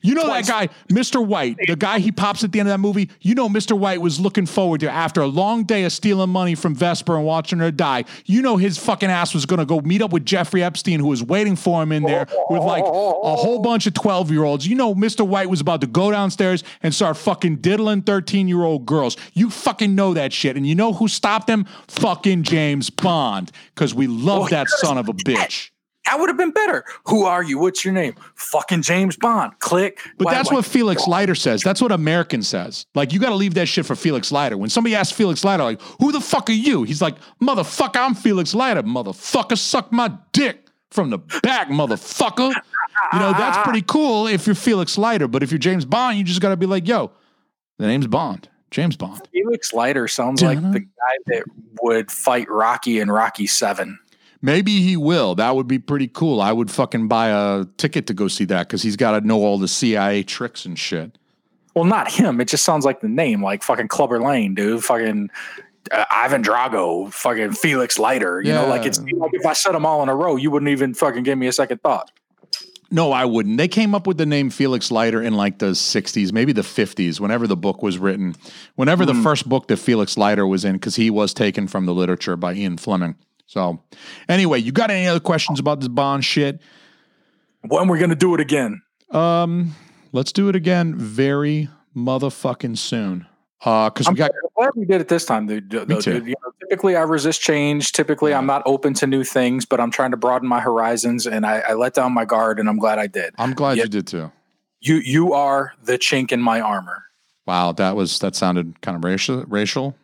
You know that guy, Mister White, the guy he pops at the end of that movie, you know Mister White was looking forward to, after a long day of stealing money from Vesper and watching her die, you know his fucking ass was going to go meet up with Jeffrey Epstein, who was waiting for him in there with, like, a whole bunch of twelve-year-olds. You know Mister White was about to go downstairs and start fucking diddling thirteen-year-old girls. You fucking know that shit, and you know who stopped him? Fucking James Bond. Because we love well, that son of a bitch. That would have been better. Who are you? What's your name? Fucking James Bond. Click. But why, that's why? What Felix Leiter says. That's what American says. Like, you got to leave that shit for Felix Leiter. When somebody asks Felix Leiter, like, who the fuck are you? He's like, motherfucker, I'm Felix Leiter. Motherfucker, suck my dick. from the back, motherfucker. You know, that's pretty cool if you're Felix Leiter, but if you're James Bond, you just got to be like, yo, the name's Bond. James Bond. Felix Leiter sounds like the guy that would fight Rocky in Rocky seven. Maybe he will. That would be pretty cool. I would fucking buy a ticket to go see that because he's got to know all the C I A tricks and shit. Well, not him. It just sounds like the name, like fucking Clubber Lang, dude. Fucking uh, Ivan Drago, fucking Felix Leiter. You yeah. know, like it's you know, if I said them all in a row, you wouldn't even fucking give me a second thought. No, I wouldn't. They came up with the name Felix Leiter in like the sixties, maybe the fifties, whenever the book was written, whenever mm. the first book that Felix Leiter was in, because he was taken from the literature by Ian Fleming. So anyway, you got any other questions about this Bond shit? When we're going to do it again? Um, let's do it again very motherfucking soon. Uh, cause I'm we got, glad we did it this time, dude. Me though, too. Dude. You know, typically I resist change. Typically I'm not open to new things, but I'm trying to broaden my horizons, and I, I let down my guard, and I'm glad I did. I'm glad yeah. you did too. You, you are the chink in my armor. Wow. That was, that sounded kind of racial, racial.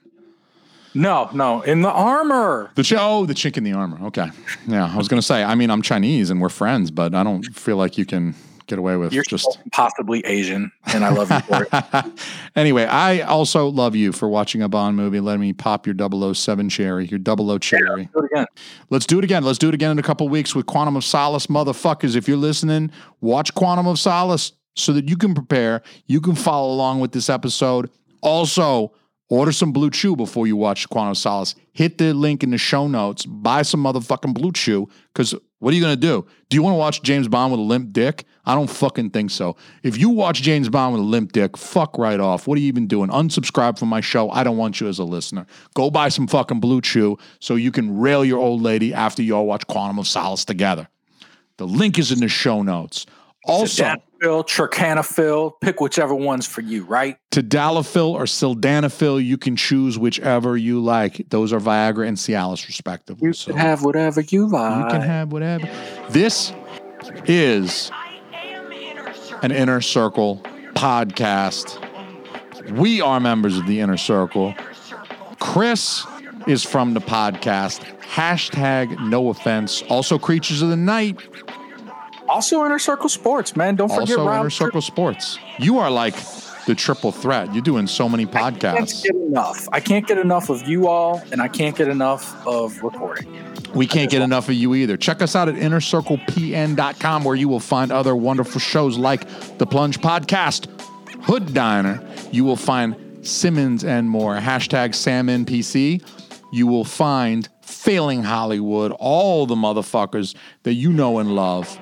No, no, in the armor. The ch- oh, the chink in the armor. Okay. Yeah, I was going to say, I mean, I'm Chinese and we're friends, but I don't feel like you can get away with You're just... possibly Asian, and I love you for it. Anyway, I also love you for watching a Bond movie. Let me pop your double oh seven cherry, your double oh cherry. Yeah, let's do it again. Let's do it again. Let's do it again in a couple of weeks with Quantum of Solace. Motherfuckers, if you're listening, watch Quantum of Solace so that you can prepare. You can follow along with this episode. Also, order some Blue Chew before you watch Quantum of Solace. Hit the link in the show notes. Buy some motherfucking Blue Chew, because what are you going to do? Do you want to watch James Bond with a limp dick? I don't fucking think so. If you watch James Bond with a limp dick, fuck right off. What are you even doing? Unsubscribe from my show. I don't want you as a listener. Go buy some fucking Blue Chew so you can rail your old lady after you all watch Quantum of Solace together. The link is in the show notes. Also, sildenafil, tricanophil, pick whichever one's for you, right? Tadalafil or sildenafil, you can choose whichever you like. Those are Viagra and Cialis, respectively. You can so, have whatever you like. You can have whatever. This is an Inner Circle podcast. We are members of the Inner Circle. Chris is from the podcast. Hashtag No Offense. Also, Creatures of the Night. Also, Inner Circle Sports, man. Don't forget. Also, Inner Circle Sports. You are like the triple threat. You're doing so many podcasts. I can't get enough. I can't get enough of you all, and I can't get enough of recording. We can't get enough of you either. Check us out at inner circle p n dot com, where you will find other wonderful shows like The Plunge Podcast, Hood Diner. You will find Simmons and more. Hashtag Sam N P C. You will find Failing Hollywood. All the motherfuckers that you know and love.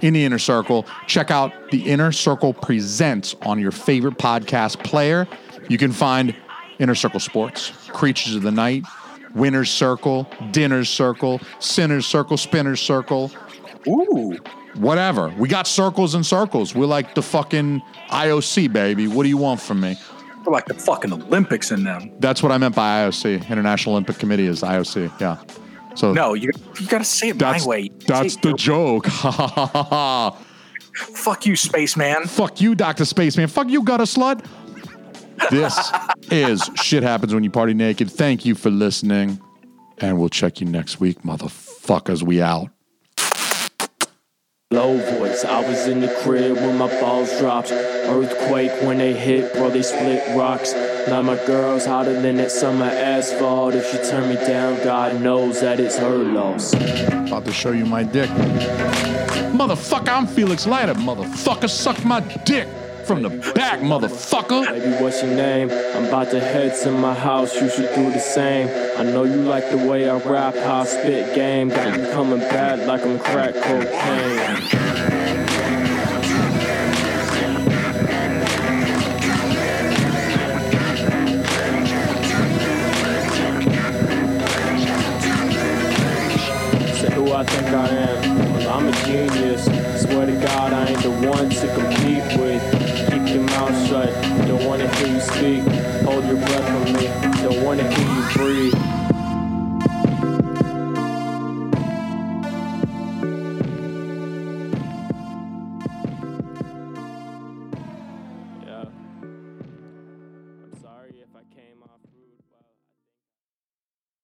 In the Inner Circle, check out the Inner Circle Presents on your favorite podcast player. You can find Inner Circle Sports, Creatures of the Night, Winner's Circle, Dinner's Circle, Sinner's Circle, Spinner's Circle. Ooh. Whatever. We got circles and circles. We're like the fucking I O C, baby. What do you want from me? We're like the fucking Olympics in them. That's what I meant by I O C. International Olympic Committee is I O C, yeah. So no, you you gotta say it my way. That's the joke. Ha ha ha ha ha. Fuck you, spaceman. Fuck you, Doctor Spaceman. Fuck you, gutter slut. This is Shit Happens When You Party Naked. Thank you for listening, and we'll check you next week, motherfuckers. We out. Low voice, I was in the crib when my balls dropped. Earthquake when they hit, bro, they split rocks. Now my girl's hotter than that summer asphalt. If she turn me down, God knows that it's her loss. About to show you my dick. Motherfucker, I'm Felix Leiter. Motherfucker, suck my dick from the back, motherfucker. Baby, what's your name? I'm about to head to my house. You should do the same. I know you like the way I rap, how I spit game. Got me coming bad like I'm crack cocaine. I think I am. Well, I'm a genius. Swear to God, I ain't the one to compete with. Keep your mouth shut. Don't wanna hear you speak. Hold your breath from me. Don't wanna hear you breathe.